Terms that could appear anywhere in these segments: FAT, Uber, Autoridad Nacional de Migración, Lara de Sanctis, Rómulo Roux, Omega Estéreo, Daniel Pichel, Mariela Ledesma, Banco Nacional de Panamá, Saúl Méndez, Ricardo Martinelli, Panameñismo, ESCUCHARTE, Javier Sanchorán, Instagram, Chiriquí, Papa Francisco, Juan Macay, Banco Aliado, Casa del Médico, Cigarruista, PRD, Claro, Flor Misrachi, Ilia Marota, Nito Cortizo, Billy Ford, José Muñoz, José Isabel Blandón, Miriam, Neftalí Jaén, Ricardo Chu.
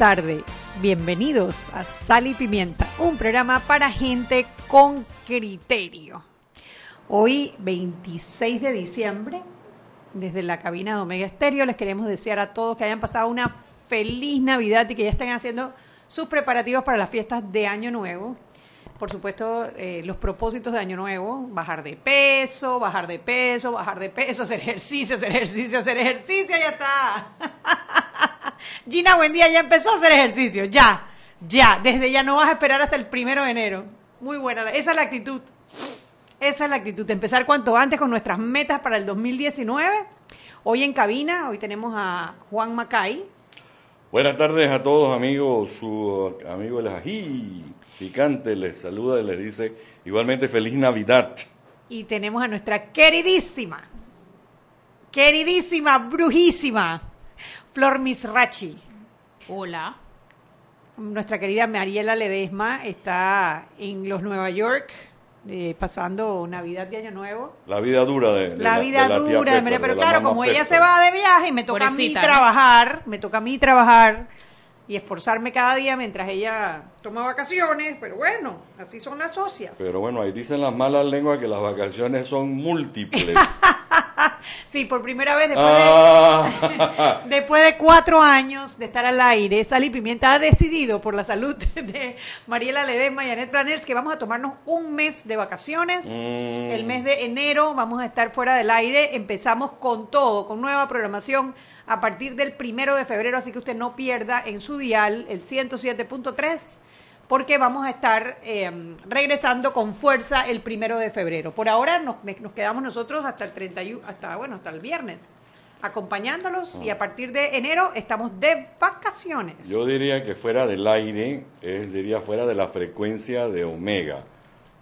tardes, bienvenidos a Sal y Pimienta, un programa para gente con criterio. Hoy, 26 de diciembre, desde la cabina de Omega Estéreo, les queremos desear a todos que hayan pasado una feliz Navidad y que ya estén haciendo sus preparativos para las fiestas de Año Nuevo. Por supuesto, los propósitos de Año Nuevo, bajar de peso, hacer ejercicio, ya está. Gina, buen día, ya empezó a hacer ejercicio, ya, desde ya no vas a esperar hasta el 1 de enero. Muy buena, esa es la actitud, de empezar cuanto antes con nuestras metas para el 2019. Hoy en cabina, hoy tenemos a Juan Macay. Buenas tardes a todos, amigos, su amigo El Ají Picante les saluda y les dice igualmente feliz Navidad. Y tenemos a nuestra queridísima, brujísima, Flor Misrachi. Hola. Nuestra querida Mariela Ledesma está en los Nueva York, pasando Navidad y Año Nuevo. La vida dura de la tía Pepper, pero claro, como Pepper. Ella se va de viaje y me toca a mí trabajar, ¿no? Y esforzarme cada día mientras ella toma vacaciones, pero bueno, así son las socias. Pero bueno, ahí dicen las malas lenguas que las vacaciones son múltiples. Sí, por primera vez después de 4 años de estar al aire, Sal y Pimienta ha decidido por la salud de Mariela Ledesma y Anette Planells que vamos a tomarnos un mes de vacaciones. El mes de enero vamos a estar fuera del aire. Empezamos con todo, con nueva programación a partir del 1 de febrero, así que usted no pierda en su dial el 107.3, porque vamos a estar regresando con fuerza el 1 de febrero. Por ahora nos quedamos nosotros hasta el 31, hasta el viernes, acompañándolos, y a partir de enero estamos de vacaciones. Yo diría que fuera del aire, diría fuera de la frecuencia de Omega,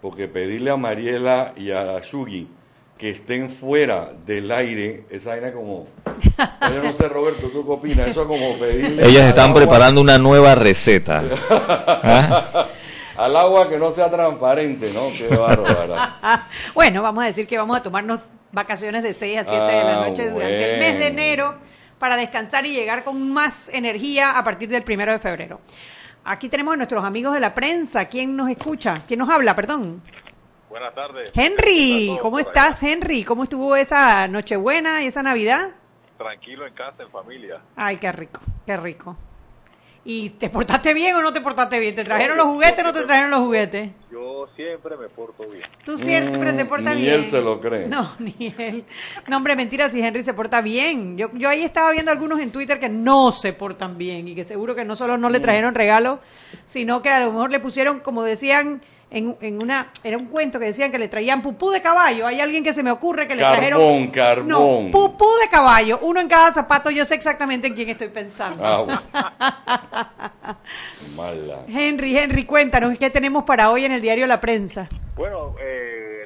porque pedirle a Mariela y a Shugi que estén fuera del aire, esa vaina como... Yo no sé, Roberto, ¿tú qué opinas? Eso es como pedirle... Ellas están preparando una nueva receta. ¿Ah? Al agua que no sea transparente, ¿no? Qué bárbaro. Bueno, vamos a decir que vamos a tomarnos vacaciones de 6 a 7 de la noche durante el mes de enero para descansar y llegar con más energía a partir del 1 de febrero. Aquí tenemos a nuestros amigos de La Prensa. ¿Quién nos escucha? ¿Quién nos habla? Perdón. Buenas tardes. Henry, ¿cómo estás, Henry? ¿Cómo estuvo esa Nochebuena y esa Navidad? Tranquilo, en casa, en familia. Ay, qué rico. ¿Y te portaste bien o no te portaste bien? ¿Te trajeron los juguetes o no te trajeron los juguetes? Yo siempre me porto bien. Tú siempre te portas bien. Ni él se lo cree. No, ni él. No, hombre, mentira, si Henry se porta bien. Yo ahí estaba viendo algunos en Twitter que no se portan bien y que seguro que no solo no le trajeron regalos, sino que a lo mejor le pusieron, como decían... era un cuento que decían que le traían pupú de caballo. Hay alguien que se me ocurre que le trajeron carbón. No, pupú de caballo, uno en cada zapato. Yo sé exactamente en quién estoy pensando. Mala. Henry, cuéntanos, ¿qué tenemos para hoy en el diario La Prensa? Bueno,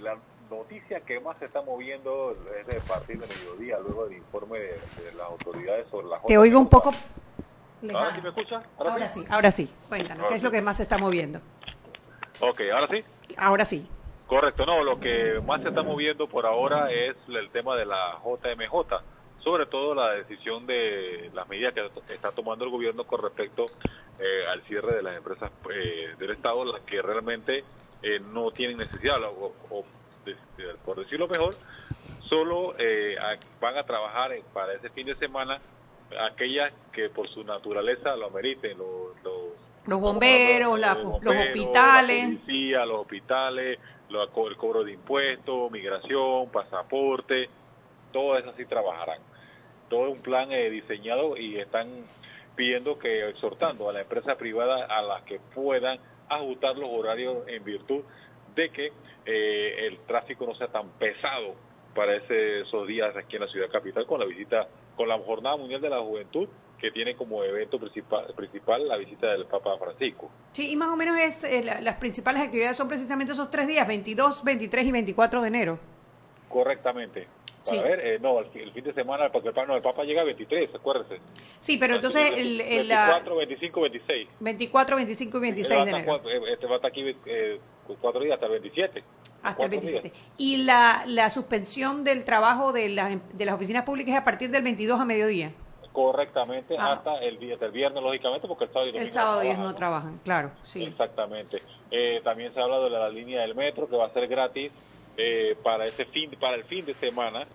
la noticia que más se está moviendo es de partir del mediodía, luego del informe de las autoridades sobre la... Te oigo un poco lejano. ¿Ahora sí me escuchas? Ahora sí. Cuéntanos, ¿qué es lo que más se está moviendo? Ok, ¿ahora sí? Ahora sí. Correcto, no, lo que más se está moviendo por ahora es el tema de la JMJ, sobre todo la decisión de las medidas que está tomando el gobierno con respecto al cierre de las empresas del Estado, las que realmente no tienen necesidad, o por decirlo mejor, solo van a trabajar para ese fin de semana aquellas que por su naturaleza lo ameriten, los bomberos, los hospitales, la policía, los hospitales, el cobro de impuestos, migración, pasaporte, todo eso sí trabajarán. Todo un plan diseñado, y están pidiendo que, exhortando a la empresa privada a las que puedan ajustar los horarios en virtud de que el tráfico no sea tan pesado para esos días aquí en la ciudad capital, con la Jornada Mundial de la Juventud, que tiene como evento principal la visita del Papa Francisco. Sí, y más o menos las principales actividades son precisamente esos 3 días, 22, 23 y 24 de enero. Correctamente. Para sí. Ver, el fin de semana, porque el Papa llega a 23, acuérdense. Sí, pero entonces... 24, 25, 26. 24, 25 y 26 de enero. Va a estar aquí 4 días, hasta el 27. Hasta el 27. Días. Y la suspensión del trabajo de las oficinas públicas es a partir del 22 a mediodía. correctamente hasta el día del viernes, lógicamente, porque el sábado y el sábado ellos no trabajan, claro, sí. Exactamente. También se ha hablado de la línea del metro, que va a ser gratis para el fin de semana,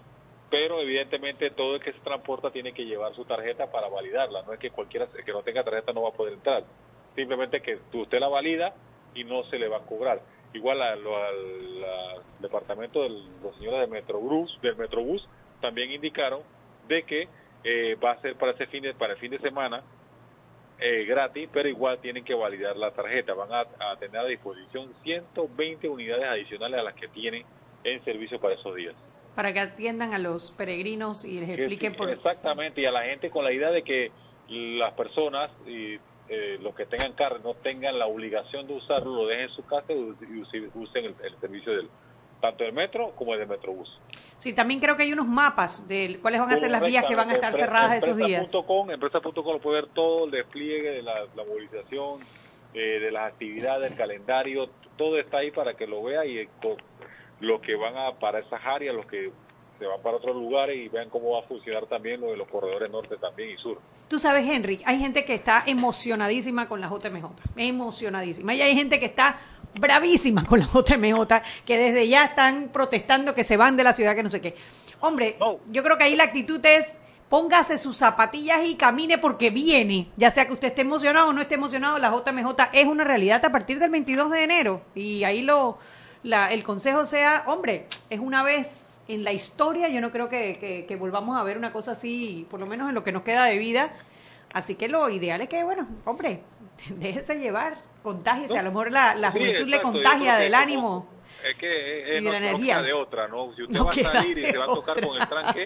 pero evidentemente todo el que se transporta tiene que llevar su tarjeta para validarla. No es que cualquiera que no tenga tarjeta no va a poder entrar, simplemente que usted la valida y no se le va a cobrar. Igual al departamento de los señores del Metrobús también indicaron de que va a ser para el fin de semana gratis, pero igual tienen que validar la tarjeta. Van a tener a disposición 120 unidades adicionales a las que tienen en servicio para esos días, para que atiendan a los peregrinos y les expliquen por... Exactamente, y a la gente con la idea de que las personas y los que tengan carro no tengan la obligación de usarlo, lo dejen en su casa y usen el servicio del tanto del metro como el del Metrobús. Sí, también creo que hay unos mapas de cuáles van a ser las vías que van a estar cerradas esos días. Empresa.com lo puede ver todo, el despliegue de la movilización, de las actividades, el calendario, todo está ahí para que lo vea, y los que van para esas áreas, los que se van para otros lugares, y vean cómo va a funcionar también lo de los corredores norte también y sur. Tú sabes, Henry, hay gente que está emocionadísima con la JMJ, emocionadísima, y hay gente que está bravísima con la JMJ, que desde ya están protestando que se van de la ciudad, que no sé qué. Hombre, no. Yo creo que ahí la actitud es, póngase sus zapatillas y camine porque viene, ya sea que usted esté emocionado o no esté emocionado, la JMJ es una realidad a partir del 22 de enero, y ahí el consejo sea, hombre, es una vez en la historia, yo no creo que volvamos a ver una cosa así, por lo menos en lo que nos queda de vida, así que lo ideal es que, bueno, hombre, déjese llevar, contágiese, a lo mejor la juventud le contagia del ánimo. Es que es, y de la energía. No queda de otra, ¿no? Si usted va a salir y se va a tocar con el tranque,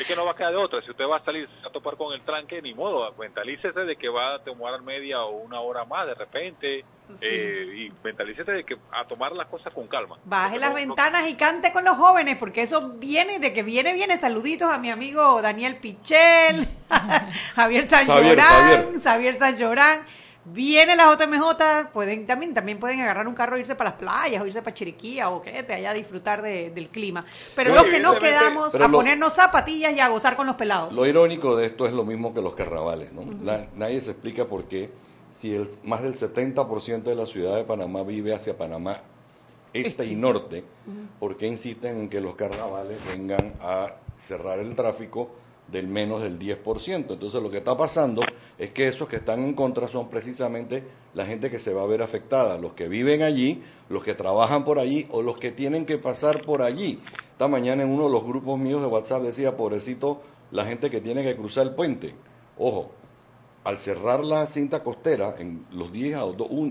es que no va a quedar de otra. Si usted va a salir y se va a topar con el tranque, ni modo, mentalícese de que va a tomar media o una hora más de repente, sí. Y mentalícese de que a tomar las cosas con calma. Baje las ventanas y cante con los jóvenes, porque eso viene, de que viene, saluditos a mi amigo Daniel Pichel, Javier Sanchorán. Viene la JMJ, también pueden agarrar un carro e irse para las playas, o irse para Chiriquía, o que te vaya a disfrutar del clima. Pero los que nos quedamos a ponernos zapatillas y a gozar con los pelados. Lo irónico de esto es lo mismo que los carnavales, ¿no? Uh-huh. Nadie se explica por qué, si más del 70% de la ciudad de Panamá vive hacia Panamá este y norte, uh-huh, ¿por qué insisten en que los carnavales vengan a cerrar el tráfico del menos del 10%? Entonces lo que está pasando es que esos que están en contra son precisamente la gente que se va a ver afectada, los que viven allí, los que trabajan por allí o los que tienen que pasar por allí. Esta mañana en uno de los grupos míos de WhatsApp decía, pobrecito, la gente que tiene que cruzar el puente. Ojo, al cerrar la cinta costera, en los días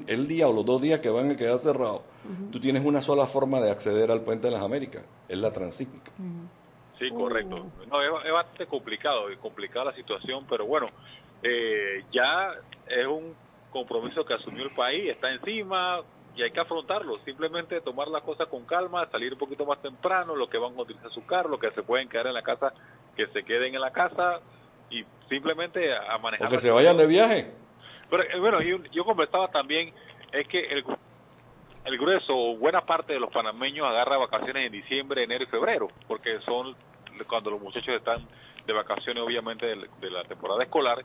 el día o los dos días que van a quedar cerrados, uh-huh, tú tienes una sola forma de acceder al puente de las Américas, es la transísmica. Uh-huh. Sí, correcto. No, es bastante complicada la situación, pero bueno, ya es un compromiso que asumió el país, está encima y hay que afrontarlo. Simplemente tomar las cosas con calma, salir un poquito más temprano, los que van a utilizar su carro, los que se pueden quedar en la casa, que se queden en la casa y simplemente a manejar. O que se vayan de viaje. Pero bueno, yo conversaba también, es que el grueso o buena parte de los panameños agarra vacaciones en diciembre, enero y febrero, porque son cuando los muchachos están de vacaciones, obviamente, de la temporada escolar,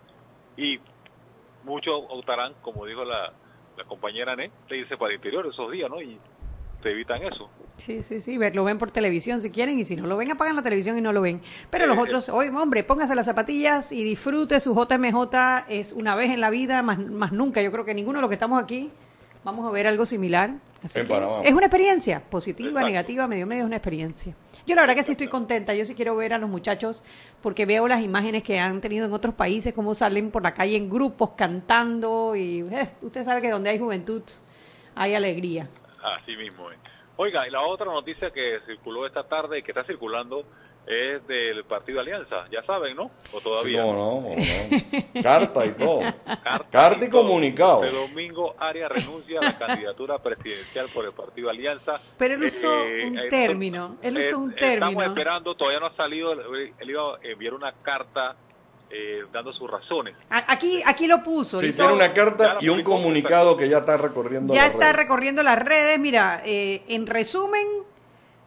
y muchos optarán, como dijo la compañera Anette, de irse para el interior esos días, ¿no? Y te evitan eso. Sí, lo ven por televisión si quieren, y si no lo ven, apagan la televisión y no lo ven. Pero los otros, hombre, póngase las zapatillas y disfrute su JMJ, es una vez en la vida, más nunca. Yo creo que ninguno de los que estamos aquí vamos a ver algo similar. Así que es una experiencia positiva, exacto, negativa, medio es una experiencia. Yo la verdad que sí estoy contenta, yo sí quiero ver a los muchachos, porque veo las imágenes que han tenido en otros países, cómo salen por la calle en grupos cantando, y usted sabe que donde hay juventud hay alegría. Así mismo es. Oiga, y la otra noticia que circuló esta tarde y que está circulando es del Partido Alianza, ya saben, ¿no? ¿O todavía? Sí, no. Carta y todo. Carta y comunicado. Domingo Arias renuncia a la candidatura presidencial por el Partido Alianza. Pero él usó un término. Estamos esperando, todavía no ha salido. Él iba a enviar una carta dando sus razones. Aquí lo puso. Sí, tiene una carta y un comunicado que ya está recorriendo las redes. Mira, en resumen,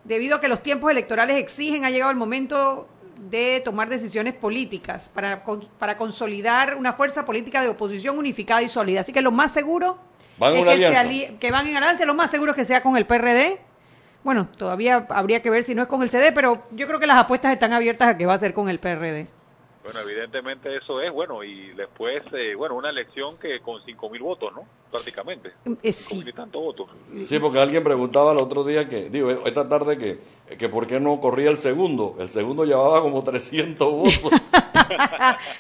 debido a que los tiempos electorales exigen, ha llegado el momento de tomar decisiones políticas para consolidar una fuerza política de oposición unificada y sólida. Así que lo más seguro es que van en alianza, lo más seguro es que sea con el PRD. Bueno, todavía habría que ver si no es con el CD, pero yo creo que las apuestas están abiertas a que va a ser con el PRD. Bueno, evidentemente eso es, bueno, y después, una elección que con 5.000 votos, ¿no? Prácticamente. Sí. Con tantos votos. Sí, porque alguien preguntaba el otro día esta tarde que por qué no corría el segundo. El segundo llevaba como 300 votos.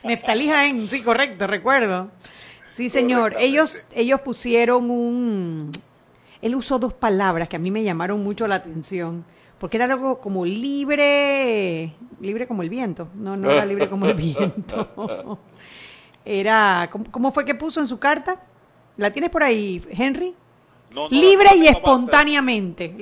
Neftalí Jaén, sí, correcto, recuerdo. Sí, señor. Ellos pusieron él usó dos palabras que a mí me llamaron mucho la atención. Porque era algo como libre como el viento. No era libre como el viento. Era, ¿cómo fue que puso en su carta? ¿La tienes por ahí, Henry? No, libre y espontáneamente.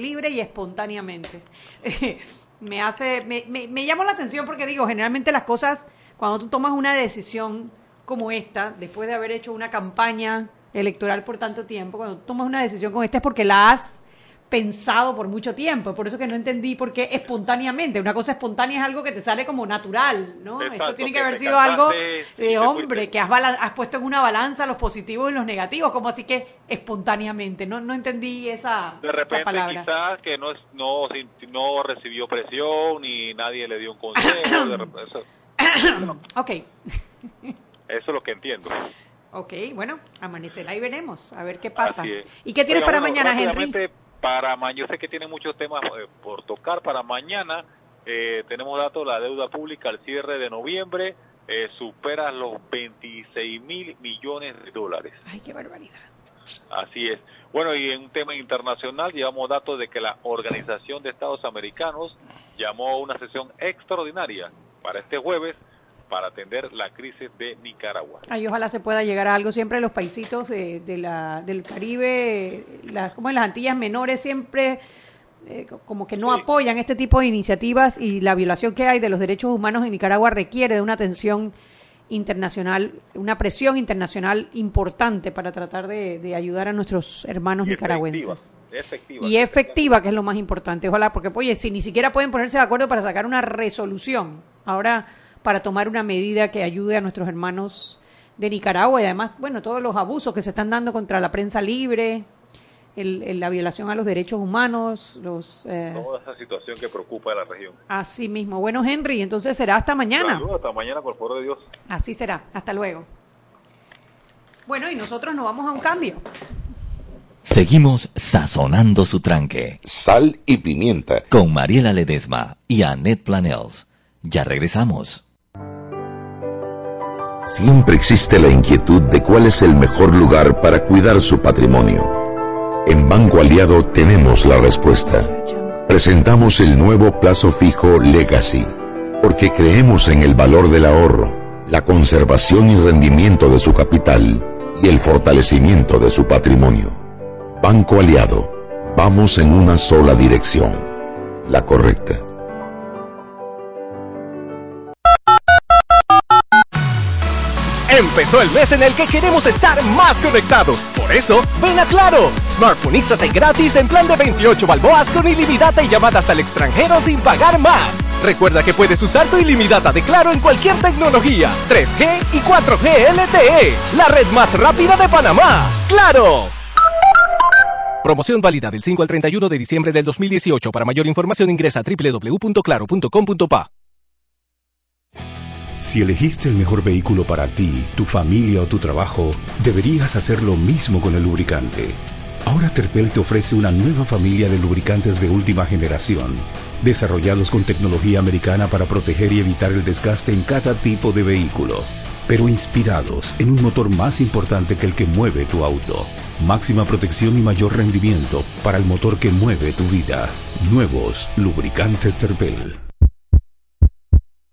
Me llamó la atención porque digo, generalmente las cosas, cuando tú tomas una decisión como esta, después de haber hecho una campaña electoral por tanto tiempo, cuando tú tomas una decisión como esta es porque la has pensado por mucho tiempo, por eso que no entendí por qué espontáneamente. Una cosa espontánea es algo que te sale como natural, ¿no? Exacto, esto tiene que haber sido algo de hombre, que has puesto en una balanza los positivos y los negativos, como así que espontáneamente. No entendí esa palabra. De repente quizás que no recibió presión ni nadie le dio un consejo. De repente, eso. Ok. Eso es lo que entiendo. Ok, bueno, amanecerá y veremos, a ver qué pasa. ¿Y qué tienes para mañana, Henry? Para mañana, yo sé que tiene muchos temas por tocar. Para mañana tenemos datos de la deuda pública al cierre de noviembre, supera los 26.000 millones de dólares. ¡Ay, qué barbaridad! Así es. Bueno, y en un tema internacional llevamos datos de que la Organización de Estados Americanos llamó a una sesión extraordinaria para este jueves para atender la crisis de Nicaragua. Ay, ojalá se pueda llegar a algo. Siempre los paisitos del Caribe, como en las Antillas Menores, siempre como que no apoyan este tipo de iniciativas, y la violación que hay de los derechos humanos en Nicaragua requiere de una atención internacional, una presión internacional importante para tratar de ayudar a nuestros hermanos nicaragüenses. Efectiva, que es lo más importante. Ojalá, porque si ni siquiera pueden ponerse de acuerdo para sacar una resolución, ahora para tomar una medida que ayude a nuestros hermanos de Nicaragua, y además, todos los abusos que se están dando contra la prensa libre, la violación a los derechos humanos, toda esa situación que preocupa a la región. Así mismo. Bueno, Henry, entonces será hasta mañana. Saludos, hasta mañana, por favor de Dios. Así será, hasta luego. Bueno, y nosotros nos vamos a un cambio. Seguimos sazonando su tranque. Sal y pimienta. Con Mariela Ledesma y Anette Planells. Ya regresamos. Siempre existe la inquietud de cuál es el mejor lugar para cuidar su patrimonio. En Banco Aliado tenemos la respuesta. Presentamos el nuevo plazo fijo Legacy, porque creemos en el valor del ahorro, la conservación y rendimiento de su capital y el fortalecimiento de su patrimonio. Banco Aliado, vamos en una sola dirección, la correcta. Empezó el mes en el que queremos estar más conectados. Por eso, ven a Claro. Smartphoneízate gratis en plan de 28 balboas con ilimitada y llamadas al extranjero sin pagar más. Recuerda que puedes usar tu ilimitada de Claro en cualquier tecnología, 3G y 4G LTE. La red más rápida de Panamá. ¡Claro! Promoción válida del 5 al 31 de diciembre del 2018. Para mayor información ingresa a www.claro.com.pa. Si elegiste el mejor vehículo para ti, tu familia o tu trabajo, deberías hacer lo mismo con el lubricante. Ahora Terpel te ofrece una nueva familia de lubricantes de última generación, desarrollados con tecnología americana para proteger y evitar el desgaste en cada tipo de vehículo, pero inspirados en un motor más importante que el que mueve tu auto. Máxima protección y mayor rendimiento para el motor que mueve tu vida. Nuevos lubricantes Terpel.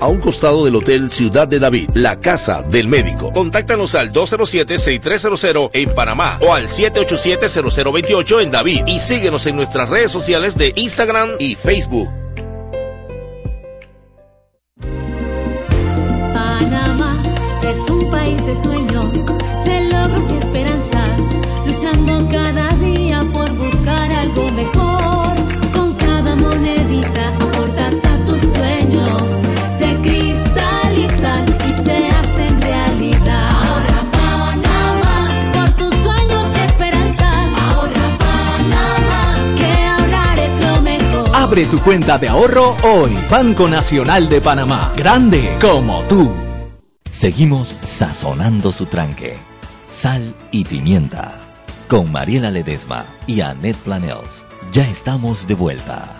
a un costado del Hotel Ciudad de David, la Casa del Médico. Contáctanos al 207-6300 en Panamá o al 787-0028 en David y síguenos en nuestras redes sociales de Instagram y Facebook. Panamá es un país de sueños, de logros y esperanzas, luchando cada día por buscar algo mejor. Con cada monedita aportas a tus sueños. Abre tu cuenta de ahorro hoy. Banco Nacional de Panamá. Grande como tú. Seguimos sazonando su tranque. Sal y pimienta. Con Mariela Ledesma y Anette Planells. Ya estamos de vuelta.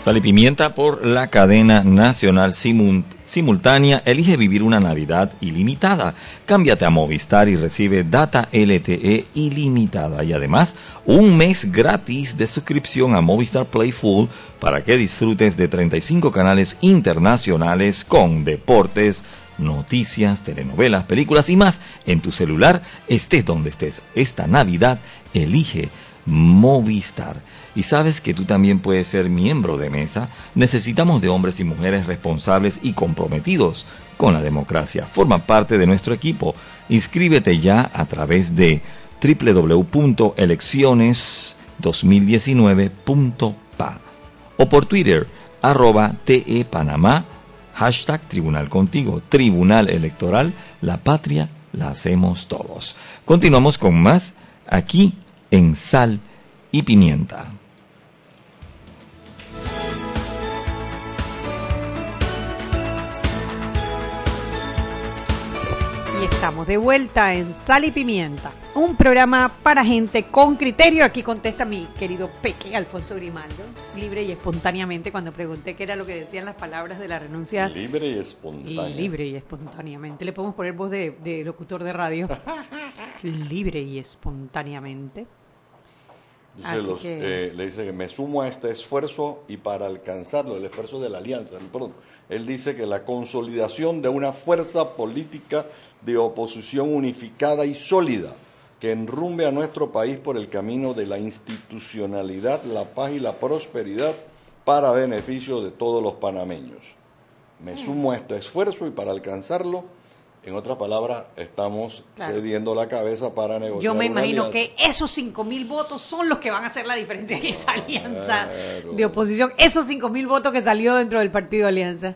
Sal y Pimienta por la cadena nacional simultánea. Elige vivir una Navidad ilimitada. Cámbiate a Movistar y recibe data LTE ilimitada. Y además, un mes gratis de suscripción a Movistar Play Full para que disfrutes de 35 canales internacionales con deportes, noticias, telenovelas, películas y más en tu celular, estés donde estés. Esta Navidad elige Movistar. Y sabes que tú también puedes ser miembro de mesa. Necesitamos de hombres y mujeres responsables y comprometidos con la democracia. Forma parte de nuestro equipo. Inscríbete ya a través de www.elecciones2019.pa o por Twitter, @TEPanamá, #TribunalContigo, Tribunal Electoral, la patria la hacemos todos. Continuamos con más aquí en Sal y Pimienta. Y estamos de vuelta en Sal y Pimienta, un programa para gente con criterio. Aquí contesta mi querido Peque Alfonso Grimaldo, libre y espontáneamente, cuando pregunté qué era lo que decían las palabras de la renuncia. Libre y espontáneamente. Libre y espontáneamente. Le podemos poner voz de locutor de radio. Libre y espontáneamente. Dice le dice que me sumo a este esfuerzo y para alcanzarlo, el esfuerzo de la alianza, perdón. Él dice que la consolidación de una fuerza política de oposición unificada y sólida que enrumbe a nuestro país por el camino de la institucionalidad, la paz y la prosperidad para beneficio de todos los panameños. Me sumo a este esfuerzo y para alcanzarlo. En otras palabras, estamos cediendo la cabeza para negociar. Yo me imagino que esos 5.000 votos son los que van a hacer la diferencia en esa alianza de oposición. Esos 5.000 votos que salió dentro del Partido Alianza.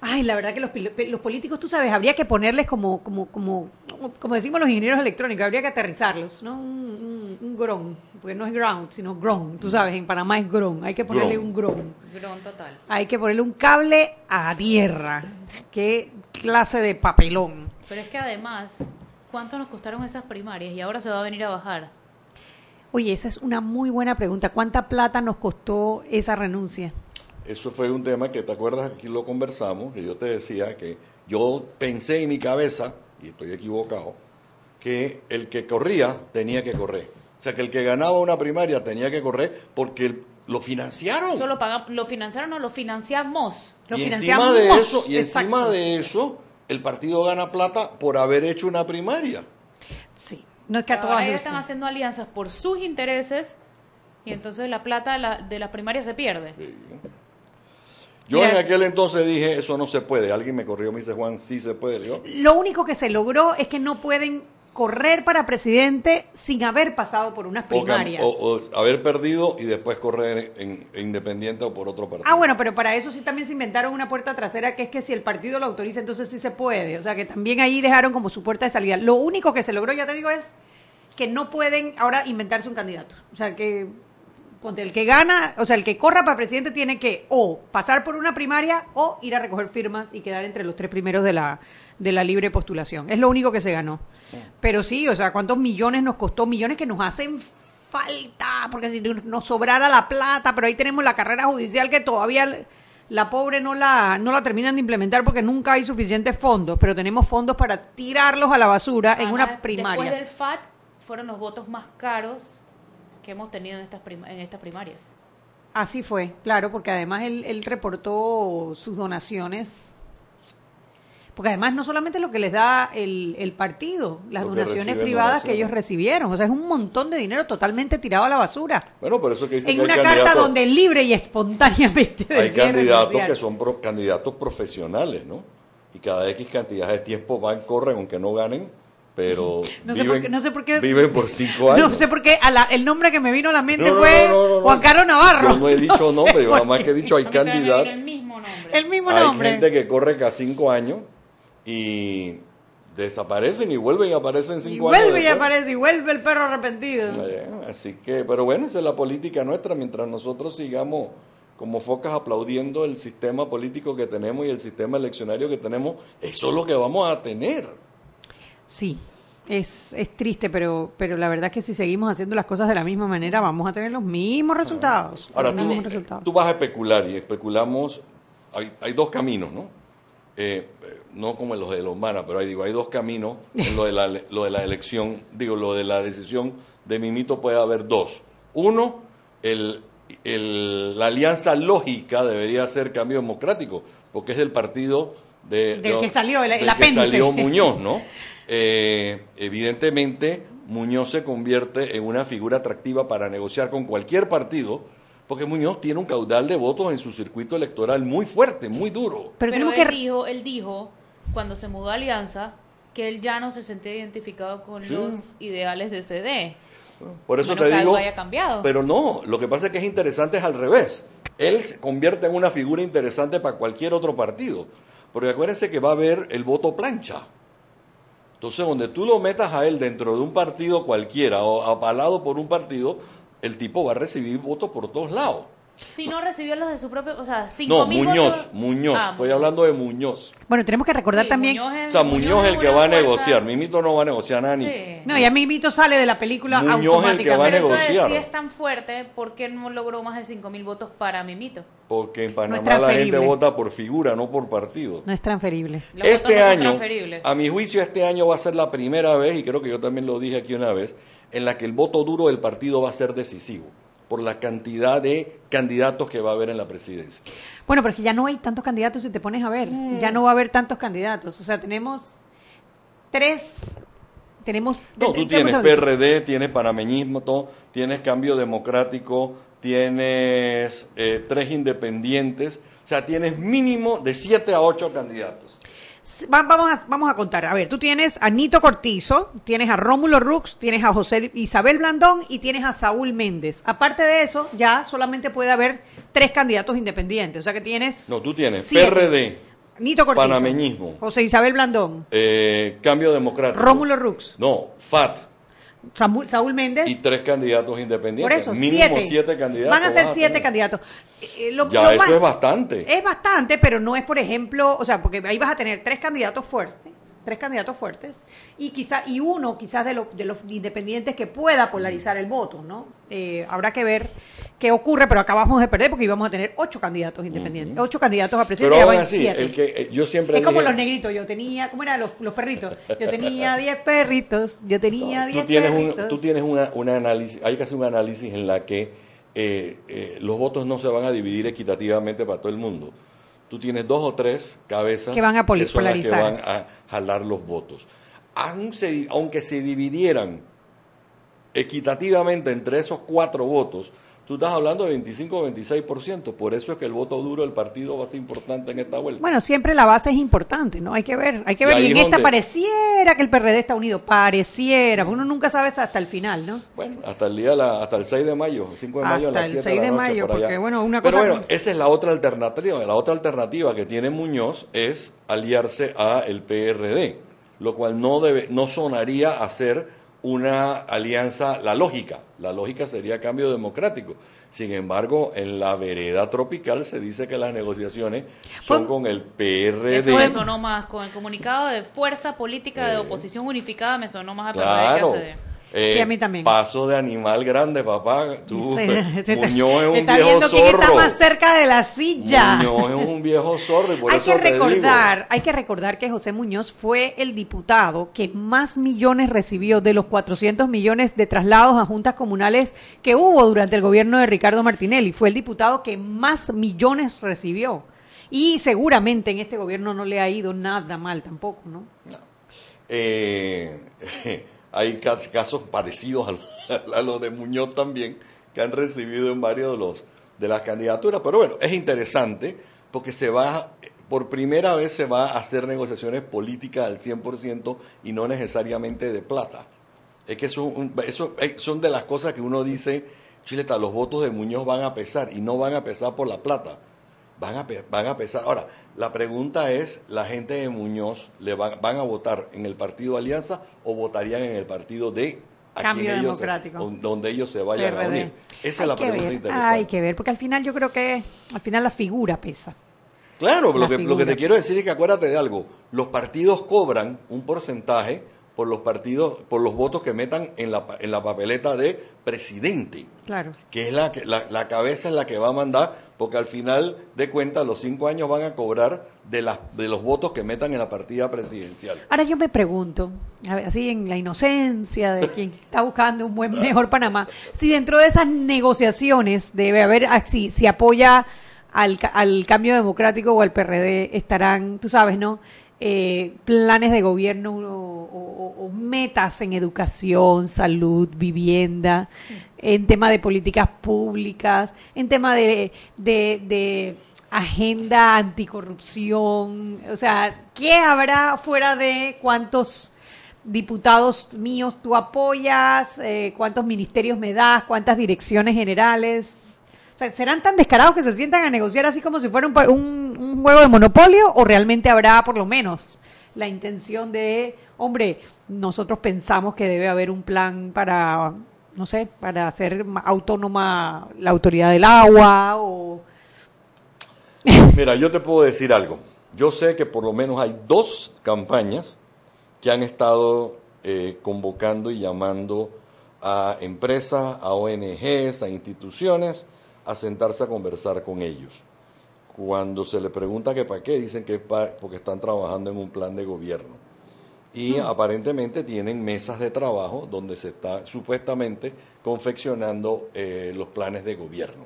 Ay, la verdad que los políticos, tú sabes, habría que ponerles como decimos los ingenieros electrónicos, habría que aterrizarlos, ¿no? Un grón, porque no es ground, sino grón. Tú sabes, en Panamá es grón, hay que ponerle un grón. Grón total. Hay que ponerle un cable a tierra. Qué clase de papelón. Pero es que además, ¿cuánto nos costaron esas primarias? Y ahora se va a venir a bajar. Oye, esa es una muy buena pregunta. ¿Cuánta plata nos costó esa renuncia? Eso fue un tema que, ¿te acuerdas? Aquí lo conversamos, que yo te decía que yo pensé en mi cabeza, y estoy equivocado, que el que corría tenía que correr. O sea, que el que ganaba una primaria tenía que correr porque lo financiaron. Eso lo financiaron, no, lo financiamos. Encima de eso, el partido gana plata por haber hecho una primaria. Sí, no es que a todas ellos están haciendo alianzas por sus intereses y entonces la plata de las primarias se pierde. Sí. Yo en aquel entonces dije, eso no se puede. Alguien me corrió, me dice, Juan, sí se puede. Yo, lo único que se logró es que no pueden correr para presidente sin haber pasado por unas primarias. O haber perdido y después correr en independiente o por otro partido. Ah, bueno, pero para eso sí también se inventaron una puerta trasera, que es que si el partido lo autoriza, entonces sí se puede. O sea, que también ahí dejaron como su puerta de salida. Lo único que se logró, ya te digo, es que no pueden ahora inventarse un candidato. O sea, que contra el que gana, o sea, el que corra para presidente tiene que o pasar por una primaria o ir a recoger firmas y quedar entre los tres primeros de la libre postulación. Es lo único que se ganó. Sí. Pero sí, o sea, ¿cuántos millones nos costó? Millones que nos hacen falta, porque si nos sobrara la plata, pero ahí tenemos la carrera judicial que todavía la pobre no la terminan de implementar porque nunca hay suficientes fondos, pero tenemos fondos para tirarlos a la basura. Ajá, en una primaria. Después del FAT fueron los votos más caros que hemos tenido en estas primarias. Así fue, claro, porque además él reportó sus donaciones. Porque además no solamente lo que les da el partido, las donaciones privadas que ellos recibieron. O sea, es un montón de dinero totalmente tirado a la basura. Bueno, por eso que dicen que hay candidatos. En una carta donde libre y espontáneamente hay candidatos que son candidatos profesionales, ¿no? Y cada X cantidad de tiempo van, corren, aunque no ganen, pero viven por 5 años. No sé por qué, el nombre que me vino a la mente fue Juan Carlos Navarro. Yo no he dicho nombre, yo nada más que he dicho hay candidatos. El mismo nombre. Hay gente que corre cada 5 años. Y desaparecen y vuelven y aparecen 5 años. Y vuelve y aparece y vuelve el perro arrepentido. Así que, pero bueno, esa es la política nuestra. Mientras nosotros sigamos como focas aplaudiendo el sistema político que tenemos y el sistema eleccionario que tenemos, eso es lo que vamos a tener. Sí, es triste, pero la verdad es que si seguimos haciendo las cosas de la misma manera, vamos a tener los mismos resultados. Ahora, tú vas a especular y especulamos. Hay dos caminos, ¿no? No como en los de los manas, pero ahí digo, hay dos caminos en lo de la elección, digo, lo de la decisión de Mimito puede haber dos. Uno, la alianza lógica debería ser Cambio Democrático, porque es el partido del que salió Muñoz, ¿no? Evidentemente, Muñoz se convierte en una figura atractiva para negociar con cualquier partido, porque Muñoz tiene un caudal de votos en su circuito electoral muy fuerte, muy duro. Pero él dijo, cuando se mudó a Alianza, que él ya no se sentía identificado con los ideales de CD. Por eso te digo, haya cambiado. Pero no, lo que pasa es que es interesante, es al revés. Él se convierte en una figura interesante para cualquier otro partido. Porque acuérdense que va a haber el voto plancha. Entonces, donde tú lo metas a él dentro de un partido cualquiera o apalado por un partido, el tipo va a recibir votos por todos lados. Si no recibió los de su propio... O sea, 5,000 Muñoz. Estoy hablando de Muñoz. Bueno, tenemos que recordar también... Muñoz es el que va a negociar. Mimito no va a negociar nada. Sí. No, ya Mimito sale de la película Muñoz automáticamente. Muñoz es el que va a negociar. Si es tan fuerte, ¿por qué no logró más de 5,000 votos para Mimito? Porque en Panamá la gente vota por figura, no por partido. No es transferible. A mi juicio, este año va a ser la primera vez, y creo que yo también lo dije aquí una vez, en la que el voto duro del partido va a ser decisivo por la cantidad de candidatos que va a haber en la presidencia. Bueno, pero es que ya no hay tantos candidatos si te pones a ver. Ya no va a haber tantos candidatos. O sea, tenemos tres... tú tienes PRD, tienes Panameñismo, tienes Cambio Democrático, tienes 3 independientes. O sea, tienes mínimo de 7 a 8 candidatos. Vamos a contar. A ver, tú tienes a Nito Cortizo, tienes a Rómulo Roux, tienes a José Isabel Blandón y tienes a Saúl Méndez. Aparte de eso, ya solamente puede haber 3 candidatos independientes. O sea que tienes... No, tú tienes 7. PRD, Nito Cortizo, Panameñismo, José Isabel Blandón, Cambio Democrático, Rómulo Roux, FAT, Saúl Méndez y 3 candidatos independientes. Por eso, mínimo 7 candidatos. Van a ser 7 candidatos. Eso es bastante. Es bastante, pero no es, por ejemplo, o sea, porque ahí vas a tener 3 candidatos fuertes y uno quizás de los independientes que pueda polarizar el voto, ¿no? Habrá que ver qué ocurre, pero acabamos de perder porque íbamos a tener 8 candidatos independientes, 8 candidatos a presidente. Pero aún así, el que yo siempre es dije, como los negritos, yo tenía, ¿cómo eran los perritos? Yo tenía 10 perritos, yo tenía 10 perritos. Tú tienes una análisis, hay que hacer un análisis en la que los votos no se van a dividir equitativamente para todo el mundo. Tú tienes 2 o 3 cabezas que van a polarizar, que van a jalar los votos. Aunque se dividieran equitativamente entre esos 4 votos, tú estás hablando de 25 o 26%. Por eso es que el voto duro del partido va a ser importante en esta vuelta. Bueno, siempre la base es importante, ¿no? Hay que ver. Y en esta pareciera que el PRD está unido. Pareciera. Uno nunca sabe hasta el final, ¿no? Bueno, hasta el 6 de mayo, 5 de mayo a las 7 de la noche. Hasta el 6 de mayo, porque bueno, una cosa... Pero bueno, esa es la otra alternativa. La otra alternativa que tiene Muñoz es aliarse a el PRD, lo cual no sonaría a ser una alianza, la lógica sería Cambio Democrático. Sin embargo, en la vereda tropical se dice que las negociaciones son con el PRD. Eso sonó más, con el comunicado de Fuerza Política de Oposición Unificada me sonó más a PRD que a CD. Sí, a mí también. Paso de animal grande, papá. Tú, sí, Muñoz es un viejo zorro. Está más cerca de la silla. Muñoz es un viejo zorro. Y por eso hay que recordar que José Muñoz fue el diputado que más millones recibió de los 400 millones de traslados a juntas comunales que hubo durante el gobierno de Ricardo Martinelli. Fue el diputado que más millones recibió. Y seguramente en este gobierno no le ha ido nada mal tampoco, ¿no? No. Hay casos parecidos a los de Muñoz también, que han recibido en varios de las candidaturas. Pero bueno, es interesante porque por primera vez se va a hacer negociaciones políticas al 100% y no necesariamente de plata. Es que son de las cosas que uno dice, chileta, los votos de Muñoz van a pesar y no van a pesar por la plata. Van a pesar. Ahora, la pregunta es, ¿la gente de Muñoz van a votar en el Partido Alianza o votarían en el partido de Cambio Democrático, donde ellos se vayan PRD. A unir? Esa es la pregunta interesante. Hay que ver, porque al final yo creo que al final la figura pesa. Claro, lo que te quiero decir es que acuérdate de algo. Los partidos cobran un porcentaje por los votos que metan en la papeleta de presidente. Claro. Que es la cabeza en la que va a mandar, porque al final de cuentas los 5 años van a cobrar de los votos que metan en la partida presidencial. Ahora yo me pregunto, a ver, así en la inocencia de quien está buscando un mejor Panamá, si dentro de esas negociaciones debe haber, si apoya al Cambio Democrático o al PRD, estarán, tú sabes, ¿no?, planes de gobierno o metas en educación, salud, vivienda, en tema de políticas públicas, en tema de agenda anticorrupción. O sea, ¿qué habrá fuera de cuántos diputados míos tú apoyas, cuántos ministerios me das, cuántas direcciones generales? O sea, ¿serán tan descarados que se sientan a negociar así como si fuera un juego de monopolio, o realmente habrá por lo menos la intención de, hombre, nosotros pensamos que debe haber un plan para, no sé, para hacer autónoma la autoridad del agua o... Mira, yo te puedo decir algo. Yo sé que por lo menos hay 2 campañas que han estado convocando y llamando a empresas, a ONGs, a instituciones, a sentarse a conversar con ellos. Cuando se le pregunta que para qué, dicen que es porque están trabajando en un plan de gobierno. Y aparentemente tienen mesas de trabajo donde se está supuestamente confeccionando los planes de gobierno.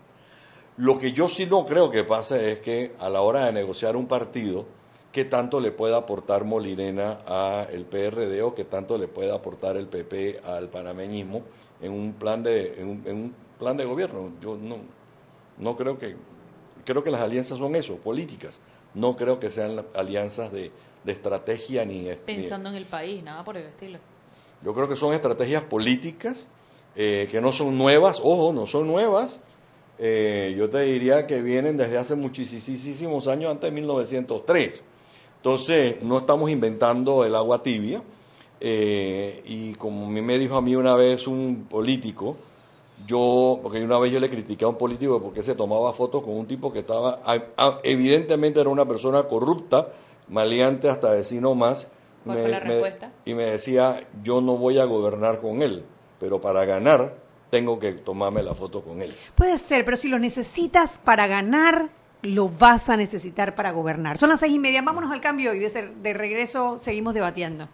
Lo que yo sí no creo que pase es que a la hora de negociar un partido, ¿qué tanto le pueda aportar Molirena al PRD o qué tanto le pueda aportar el PP al panameñismo en un plan de gobierno? Yo no creo que las alianzas son eso, políticas. No creo que sean alianzas de estrategia ni... Pensando en el país, nada por el estilo. Yo creo que son estrategias políticas que no son nuevas, ojo, no son nuevas. Yo te diría que vienen desde hace muchísimos años, antes de 1903. Entonces, no estamos inventando el agua tibia. Y como me dijo a mí una vez un político... Porque una vez yo le critiqué a un político porque se tomaba fotos con un tipo que estaba, evidentemente era una persona corrupta, maleante hasta decir no más. ¿Cuál fue la respuesta? Y me decía, yo no voy a gobernar con él, pero para ganar tengo que tomarme la foto con él. Puede ser, pero si lo necesitas para ganar, lo vas a necesitar para gobernar. Son las 6:30, vámonos al cambio y de regreso seguimos debatiendo.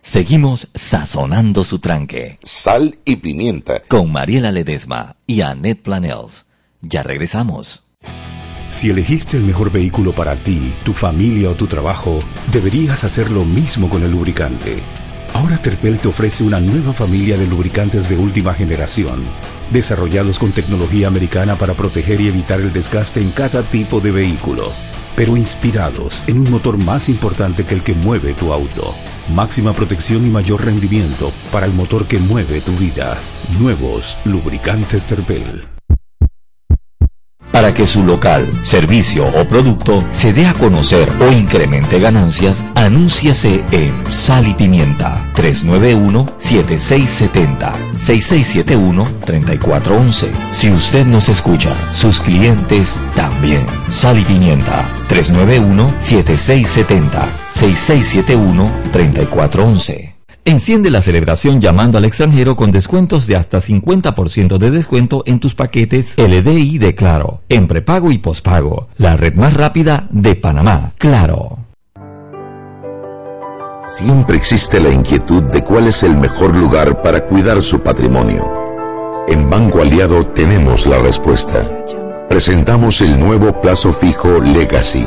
Seguimos sazonando su tranque. Sal y pimienta. Con Mariela Ledesma y Anette Planells. Ya regresamos. Si elegiste el mejor vehículo para ti, tu familia o tu trabajo, deberías hacer lo mismo con el lubricante. Ahora Terpel te ofrece una nueva familia de lubricantes de última generación, desarrollados con tecnología americana para proteger y evitar el desgaste en cada tipo de vehículo, pero inspirados en un motor más importante que el que mueve tu auto. Máxima protección y mayor rendimiento para el motor que mueve tu vida. Nuevos lubricantes Terpel. para que su local, servicio o producto se dé a conocer o incremente ganancias, anúnciase en Sal y Pimienta 391-7670 6671-3411. Si usted nos escucha, sus clientes también. Sal y Pimienta 391-7670 6671-3411. Enciende la celebración llamando al extranjero con descuentos de hasta 50% de descuento en tus paquetes LDI de Claro, en prepago y pospago. La red más rápida de Panamá, Claro. Siempre existe la inquietud de cuál es el mejor lugar para cuidar su patrimonio. En Banco Aliado tenemos la respuesta. Presentamos el nuevo plazo fijo Legacy,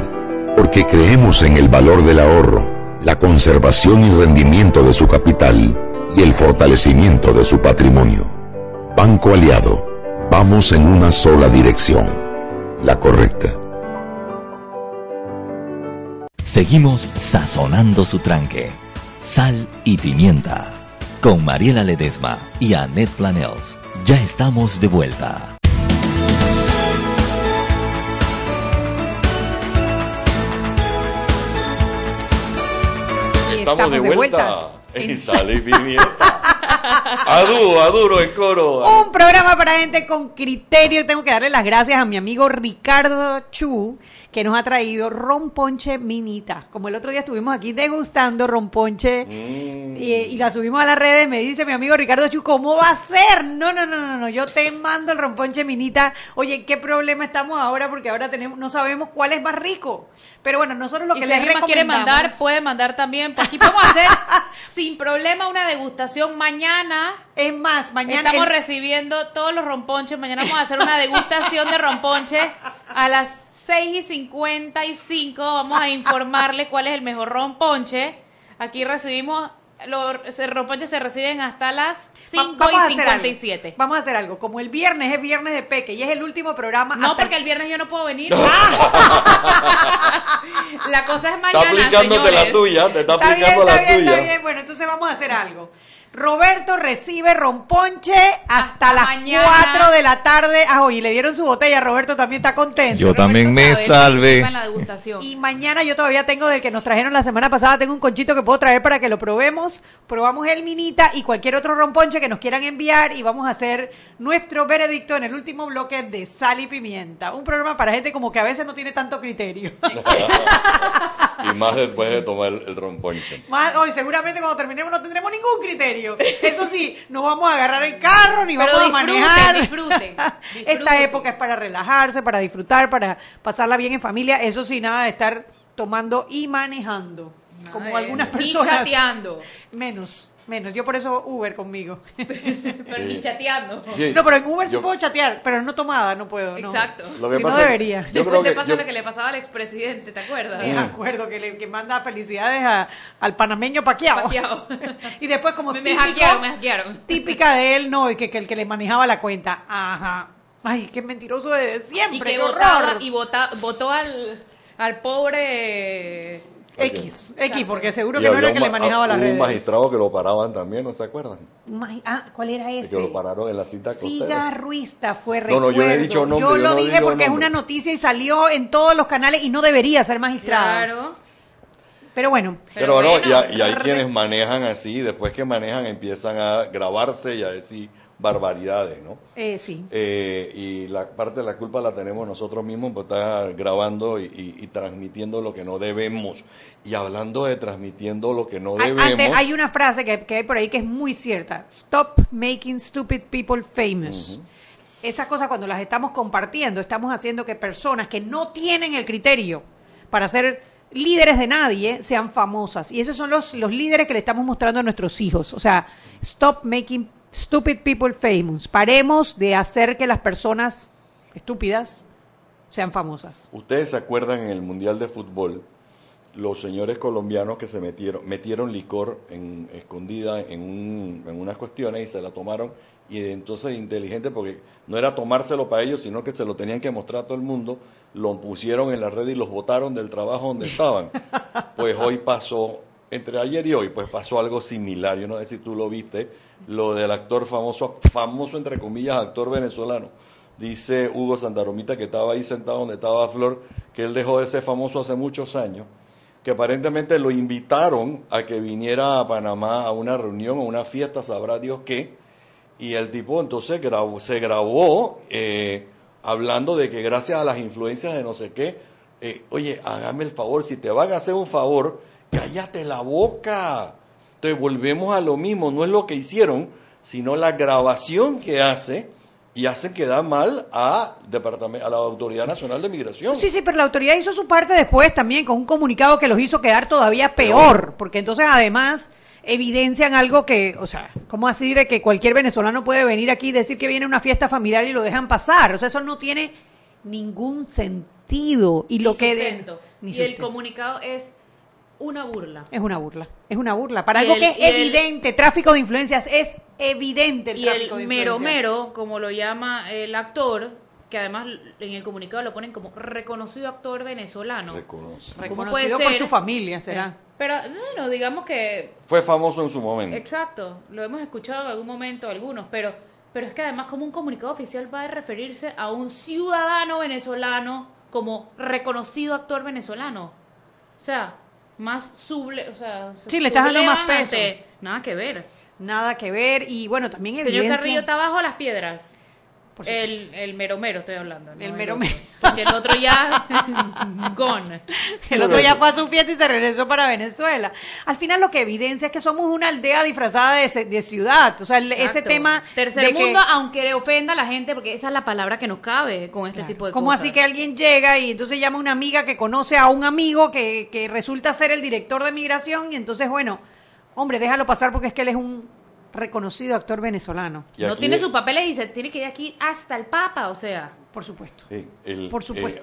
porque creemos en el valor del ahorro, la conservación y rendimiento de su capital y el fortalecimiento de su patrimonio. Banco Aliado, vamos en una sola dirección, la correcta. Seguimos sazonando su tranque. Sal y Pimienta, con Mariela Ledesma y Anette Planells. Ya estamos de vuelta. Estamos de vuelta en Sal y Pimienta. A duro en coro. Un programa para gente con criterio. Tengo que darle las gracias a mi amigo Ricardo Chu, que nos ha traído romponche minita. Como el otro día estuvimos aquí degustando romponche y la subimos a las redes, me dice mi amigo Ricardo Chu, ¿cómo va a ser? No, yo te mando el romponche minita. Oye, ¿qué problema estamos ahora? Porque ahora tenemos, no sabemos cuál es más rico. Pero bueno, nosotros lo que les recomendamos. Si alguien más quiere mandar, puede mandar también. Por aquí podemos hacer sin problema una degustación mañana. Es más, mañana estamos recibiendo todos los romponches. Mañana vamos a hacer una degustación de romponches a las 6:55, vamos a informarles cuál es el mejor romponche. Aquí recibimos, los romponches se reciben hasta las 5:57. Vamos a hacer algo, como el viernes es viernes de peque y es el último programa. No, porque el viernes yo no puedo venir. La cosa es mañana, señores. Está aplicándote la tuya, te está aplicando la tuya. Está bien, bueno, entonces vamos a hacer algo. Roberto recibe romponche hasta las mañana. 4 de la tarde. Ah, oye, le dieron su botella. Roberto también está contento. Yo Roberto también me salve. Y mañana yo todavía tengo del que nos trajeron la semana pasada. Tengo un conchito que puedo traer para que lo probemos. Probamos el minita y cualquier otro romponche que nos quieran enviar. Y vamos a hacer nuestro veredicto en el último bloque de Sal y Pimienta. Un programa para gente como que a veces no tiene tanto criterio. Y más después de tomar el romponche. Hoy seguramente cuando terminemos no tendremos ningún criterio. Eso sí, no vamos a agarrar el carro ni vamos a manejar. Disfruten. Esta época es para relajarse, para disfrutar, para pasarla bien en familia. Eso sí, nada de estar tomando y manejando, como algunas personas. Y chateando. Menos. Yo por eso Uber conmigo. Pero ni chateando. No, pero en Uber sí puedo chatear, pero no tomada, no puedo. Exacto. No. Si no debería. Después te pasa lo que le pasaba al expresidente, ¿te acuerdas? Me acuerdo que manda felicidades al panameño paqueado. Y después como me hackearon. Típica de él, no, y que el que le manejaba la cuenta. Ajá. Ay, qué mentiroso de siempre. Y que votaba y votó al pobre... X, porque seguro que no era el que le manejaba las redes. Un magistrado que lo paraban también, ¿no se acuerdan? ¿Cuál era ese? Que lo pararon en la cita con ustedes. Cigarruista fue, recuerdo. No, yo le he dicho nombre. Yo lo dije porque es una noticia y salió en todos los canales y no debería ser magistrado. Claro. Pero bueno. Pero bueno. Y hay quienes manejan así, después que manejan empiezan a grabarse y a decir barbaridades, ¿no? Sí. Y la parte de la culpa la tenemos nosotros mismos por estar grabando y transmitiendo lo que no debemos. Y hablando de transmitiendo lo que no debemos... Hay una frase que hay por ahí que es muy cierta. Stop making stupid people famous. Uh-huh. Esas cosas cuando las estamos compartiendo, estamos haciendo que personas que no tienen el criterio para ser líderes de nadie sean famosas. Y esos son los líderes que le estamos mostrando a nuestros hijos. O sea, stop making stupid people famous. Paremos de hacer que las personas estúpidas sean famosas. ¿Ustedes se acuerdan en el Mundial de Fútbol los señores colombianos que se metieron licor escondida en unas cuestiones y se la tomaron? Y entonces inteligente, porque no era tomárselo para ellos, sino que se lo tenían que mostrar a todo el mundo, lo pusieron en la red y los botaron del trabajo donde estaban. Pues hoy pasó, entre ayer y hoy, pues pasó algo similar. Yo no sé si tú lo viste, lo del actor famoso, entre comillas, actor venezolano, Dice Hugo Santaromita, que estaba ahí sentado donde estaba Flor, que él dejó de ser famoso hace muchos años, que aparentemente lo invitaron a que viniera a Panamá a una reunión, a una fiesta, sabrá Dios qué, y el tipo entonces se grabó hablando de que gracias a las influencias de no sé qué, oye, hágame el favor, si te van a hacer un favor, cállate la boca. Entonces volvemos a lo mismo, no es lo que hicieron, sino la grabación que hace, y hacen quedar mal a la Autoridad Nacional de Migración. Sí, pero la autoridad hizo su parte después también, con un comunicado que los hizo quedar todavía peor, porque entonces además evidencian algo que, o sea, ¿cómo así de que cualquier venezolano puede venir aquí y decir que viene una fiesta familiar y lo dejan pasar? O sea, eso no tiene ningún sentido. Y lo que el comunicado es una burla. Es una burla. Para algo que es evidente, tráfico de influencias, es evidente el tráfico de influencias. Y el mero, como lo llama el actor, que además en el comunicado lo ponen como reconocido actor venezolano. Reconocido por su familia, será. Pero bueno, digamos que... fue famoso en su momento. Exacto, lo hemos escuchado en algún momento algunos, pero es que además como un comunicado oficial va a referirse a un ciudadano venezolano como reconocido actor venezolano. O sea... le estás dando más peso. Nada que ver. Y bueno, también evidencia. Señor Carrillo está bajo las piedras. El meromero estoy hablando, ¿no? El meromero. Porque el otro ya gone. El otro ya fue a su fiesta y se regresó para Venezuela. Al final lo que evidencia es que somos una aldea disfrazada de ciudad. O sea, ese tema tercer mundo, que, aunque le ofenda a la gente, porque esa es la palabra que nos cabe con este tipo de cosas. Como así que alguien llega y entonces llama a una amiga que conoce a un amigo que resulta ser el director de migración, y entonces bueno, hombre, déjalo pasar porque es que él es un reconocido actor venezolano. No tiene sus papeles y se tiene que ir aquí hasta el Papa, o sea, por supuesto.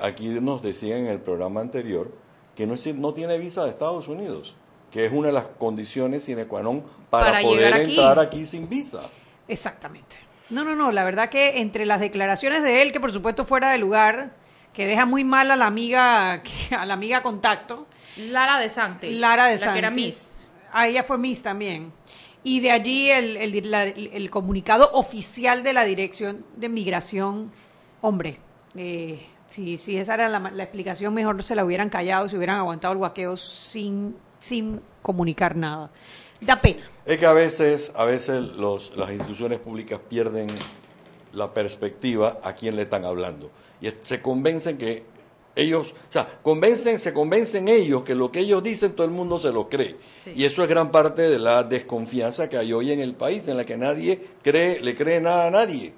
Aquí nos decían en el programa anterior que no tiene visa de Estados Unidos, que es una de las condiciones sine qua non para poder entrar aquí sin visa. Exactamente. No, la verdad que entre las declaraciones de él, que por supuesto fuera de lugar, que deja muy mal a la amiga contacto, Lara de Sanctis, la que era Miss. Ah, ella fue Miss también. Y de allí el comunicado oficial de la Dirección de Migración. Hombre, si esa era la explicación, mejor no se la hubieran callado, se hubieran aguantado el guaqueo sin comunicar nada. Da pena. Es que a veces las instituciones públicas pierden la perspectiva a quién le están hablando. Y se convencen que ellos, o sea, se convencen ellos que lo que ellos dicen todo el mundo se lo cree. Sí. Y eso es gran parte de la desconfianza que hay hoy en el país, en la que nadie le cree nada a nadie.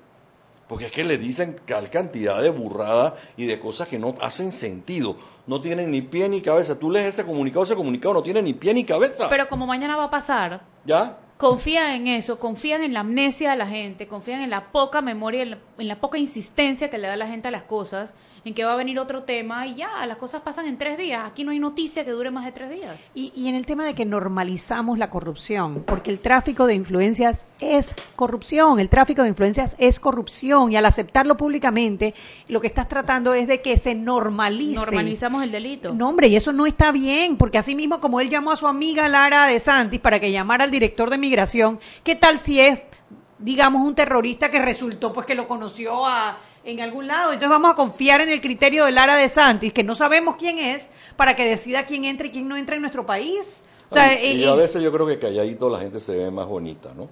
Porque es que le dicen tal cantidad de burradas y de cosas que no hacen sentido. No tienen ni pie ni cabeza. Tú lees ese comunicado no tiene ni pie ni cabeza. Pero como mañana va a pasar, ¿ya? Confían en eso, confían en la amnesia de la gente, confían en la poca memoria, en la poca insistencia que le da la gente a las cosas, en que va a venir otro tema y ya, las cosas pasan en 3 días. Aquí no hay noticia que dure más de 3 días. Y en el tema de que normalizamos la corrupción, porque el tráfico de influencias es corrupción, y al aceptarlo públicamente, lo que estás tratando es de que se normalice. Normalizamos el delito. No, hombre, y eso no está bien, porque así mismo como él llamó a su amiga Lara de Sanctis para que llamara al director de migración, ¿qué tal si es, digamos, un terrorista que resultó pues que lo conoció en algún lado? Entonces vamos a confiar en el criterio de Lara de Sanctis, que no sabemos quién es, para que decida quién entra y quién no entra en nuestro país. O sea, y a veces yo creo que calladito la gente se ve más bonita, ¿no?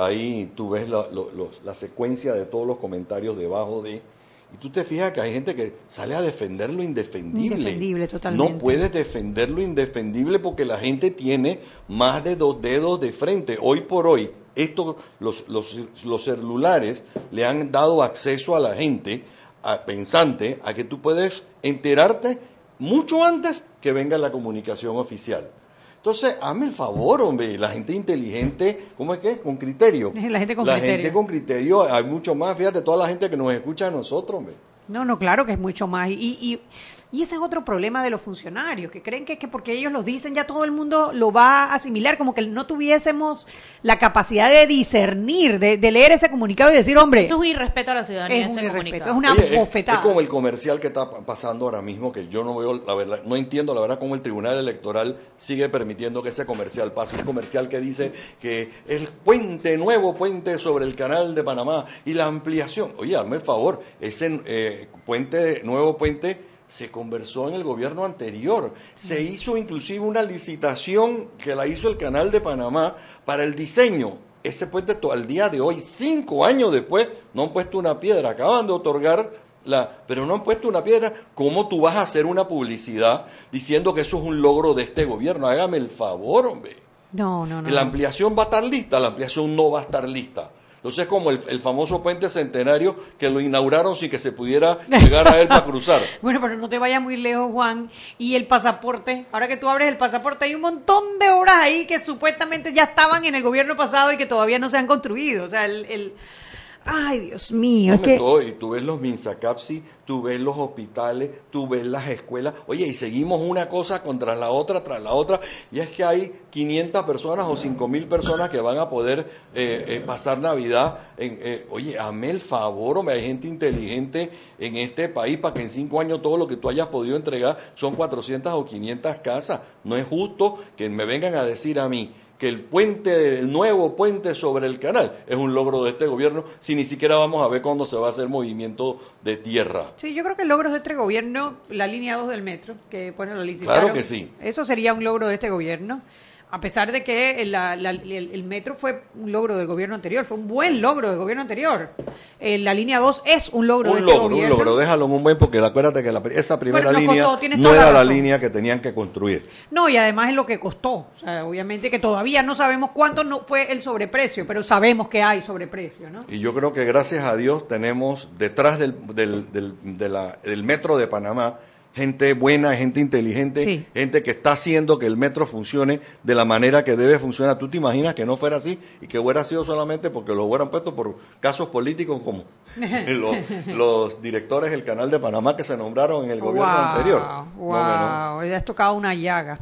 Ahí tú ves la secuencia de todos los comentarios debajo de... Y tú te fijas que hay gente que sale a defender lo indefendible. Indefendible, totalmente. No puedes defender lo indefendible porque la gente tiene más de 2 dedos de frente. Hoy por hoy, los celulares le han dado acceso a la gente pensante a que tú puedes enterarte mucho antes que venga la comunicación oficial. Entonces, hazme el favor, hombre, la gente inteligente, ¿cómo es que es? Con criterio. La gente con criterio, hay mucho más, fíjate, toda la gente que nos escucha a nosotros, hombre. No, claro que es mucho más. Y Y ese es otro problema de los funcionarios, que creen que porque ellos lo dicen ya todo el mundo lo va a asimilar, como que no tuviésemos la capacidad de discernir, de leer ese comunicado y decir, hombre... Eso es un irrespeto a la ciudadanía, es ese comunicado. Es una bofetada. Es como el comercial que está pasando ahora mismo, que yo no veo, la verdad, no entiendo la verdad cómo el Tribunal Electoral sigue permitiendo que ese comercial pase. Un comercial que dice que el nuevo puente sobre el Canal de Panamá y la ampliación. Oye, hazme el favor, ese nuevo puente... se conversó en el gobierno anterior, se hizo inclusive una licitación que la hizo el Canal de Panamá para el diseño. Ese puente al día de hoy, 5 años después, no han puesto una piedra, acaban de otorgar pero no han puesto una piedra. ¿Cómo tú vas a hacer una publicidad diciendo que eso es un logro de este gobierno? Hágame el favor, hombre. No. La ampliación va a estar lista, la ampliación no va a estar lista. Entonces es como el famoso puente centenario que lo inauguraron sin que se pudiera llegar a él para cruzar. Bueno, pero no te vayas muy lejos, Juan. Y el pasaporte, ahora que tú abres el pasaporte, hay un montón de obras ahí que supuestamente ya estaban en el gobierno pasado y que todavía no se han construido. O sea, ¡ay, Dios mío! Es que... todo, y tú ves los minsacapsi, tú ves los hospitales, tú ves las escuelas. Oye, y seguimos una cosa contra la otra, tras la otra. Y es que hay 500 personas o 5.000 personas que van a poder pasar Navidad. Oye, hazme el favor, hay gente inteligente en este país para que en 5 años todo lo que tú hayas podido entregar son 400 o 500 casas. No es justo que me vengan a decir a mí que el nuevo puente sobre el canal es un logro de este gobierno, si ni siquiera vamos a ver cuándo se va a hacer movimiento de tierra. Sí, yo creo que el logro de este gobierno, la línea 2 del metro, que bueno, lo licitaron. Claro que sí. Eso sería un logro de este gobierno, a pesar de que el metro fue un logro del gobierno anterior, fue un buen logro del gobierno anterior. La línea 2 es un logro de este gobierno. Un logro, déjalo en un buen, porque acuérdate que esa primera línea costó, no era la línea que tenían que construir. No, y además es lo que costó. O sea, obviamente que todavía no sabemos cuánto fue el sobreprecio, pero sabemos que hay sobreprecio, ¿no? Y yo creo que gracias a Dios tenemos detrás del metro de Panamá gente buena, gente inteligente, sí, gente que está haciendo que el metro funcione de la manera que debe funcionar. ¿Tú te imaginas que no fuera así y que hubiera sido solamente porque lo hubieran puesto por casos políticos como los directores del Canal de Panamá que se nombraron en el gobierno anterior? No. Has tocado una llaga.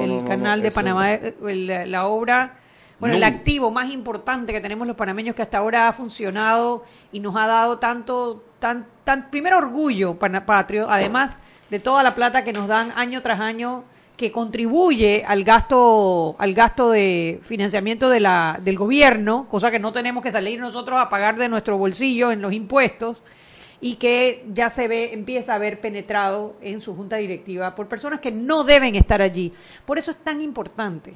El Canal de Panamá, la obra... Bueno, el activo más importante que tenemos los panameños, que hasta ahora ha funcionado y nos ha dado tanto primero orgullo patrio, además de toda la plata que nos dan año tras año, que contribuye al gasto de financiamiento del gobierno, cosa que no tenemos que salir nosotros a pagar de nuestro bolsillo en los impuestos, y que ya empieza a ver penetrado en su junta directiva por personas que no deben estar allí. Por eso es tan importante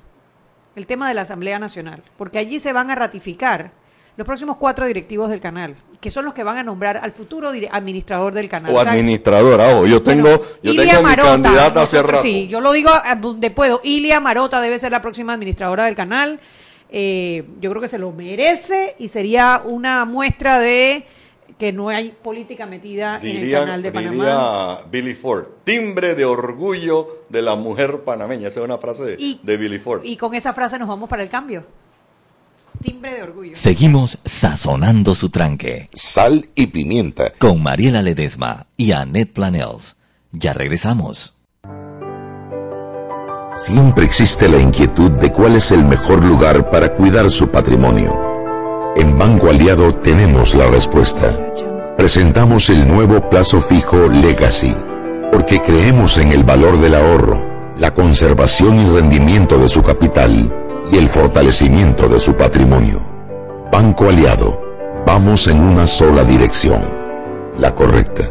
el tema de la Asamblea Nacional, porque allí se van a ratificar los próximos 4 directivos del canal, que son los que van a nombrar al futuro administrador del canal. O administradora, ojo, yo tengo mi candidata hace rato. Sí, yo lo digo a donde puedo. Ilia Marota debe ser la próxima administradora del canal. Yo creo que se lo merece y sería una muestra de que no hay política metida en el Canal de Panamá. Diría Billy Ford, timbre de orgullo de la mujer panameña. Esa es una frase de Billy Ford. Y con esa frase nos vamos para el cambio. Timbre de orgullo. Seguimos sazonando su tranque. Sal y pimienta. Con Mariela Ledesma y Anette Planells. Ya regresamos. Siempre existe la inquietud de cuál es el mejor lugar para cuidar su patrimonio. En Banco Aliado tenemos la respuesta. Presentamos el nuevo plazo fijo Legacy, porque creemos en el valor del ahorro, la conservación y rendimiento de su capital y el fortalecimiento de su patrimonio. Banco Aliado, vamos en una sola dirección, la correcta.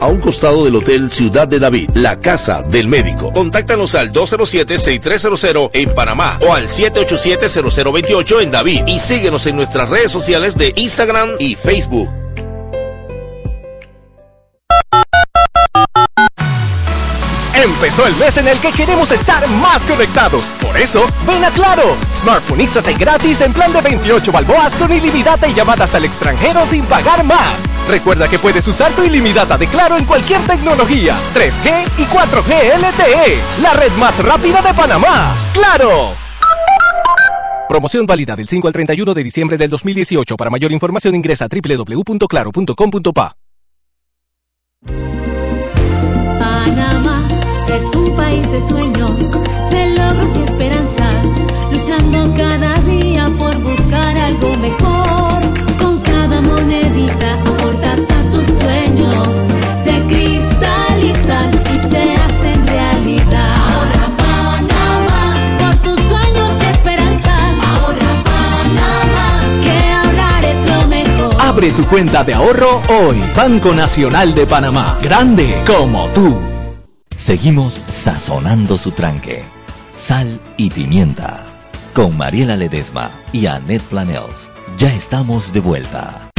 a un costado del Hotel Ciudad de David, la Casa del Médico. Contáctanos al 207-6300 en Panamá o al 787-0028 en David y síguenos en nuestras redes sociales de Instagram y Facebook. Empezó el mes en el que queremos estar más conectados. Por eso, ven a Claro. Smartphoneízate gratis en plan de 28 balboas con ilimitada y llamadas al extranjero sin pagar más. Recuerda que puedes usar tu ilimitada de Claro en cualquier tecnología, 3G y 4G LTE. La red más rápida de Panamá. ¡Claro! Promoción válida del 5 al 31 de diciembre del 2018. Para mayor información ingresa a www.claro.com.pa. Panamá es un país de sueños, de logros y esperanzas, luchando cada día por buscar algo mejor. Con cada monedita aportas a tus sueños, se cristalizan y se hacen realidad. Ahora Panamá, por tus sueños y esperanzas. Ahora Panamá, que ahorrar es lo mejor. Abre tu cuenta de ahorro hoy. Banco Nacional de Panamá, grande como tú. Seguimos sazonando su tranque. Sal y pimienta. Con Mariela Ledesma y Anette Planells. Ya estamos de vuelta.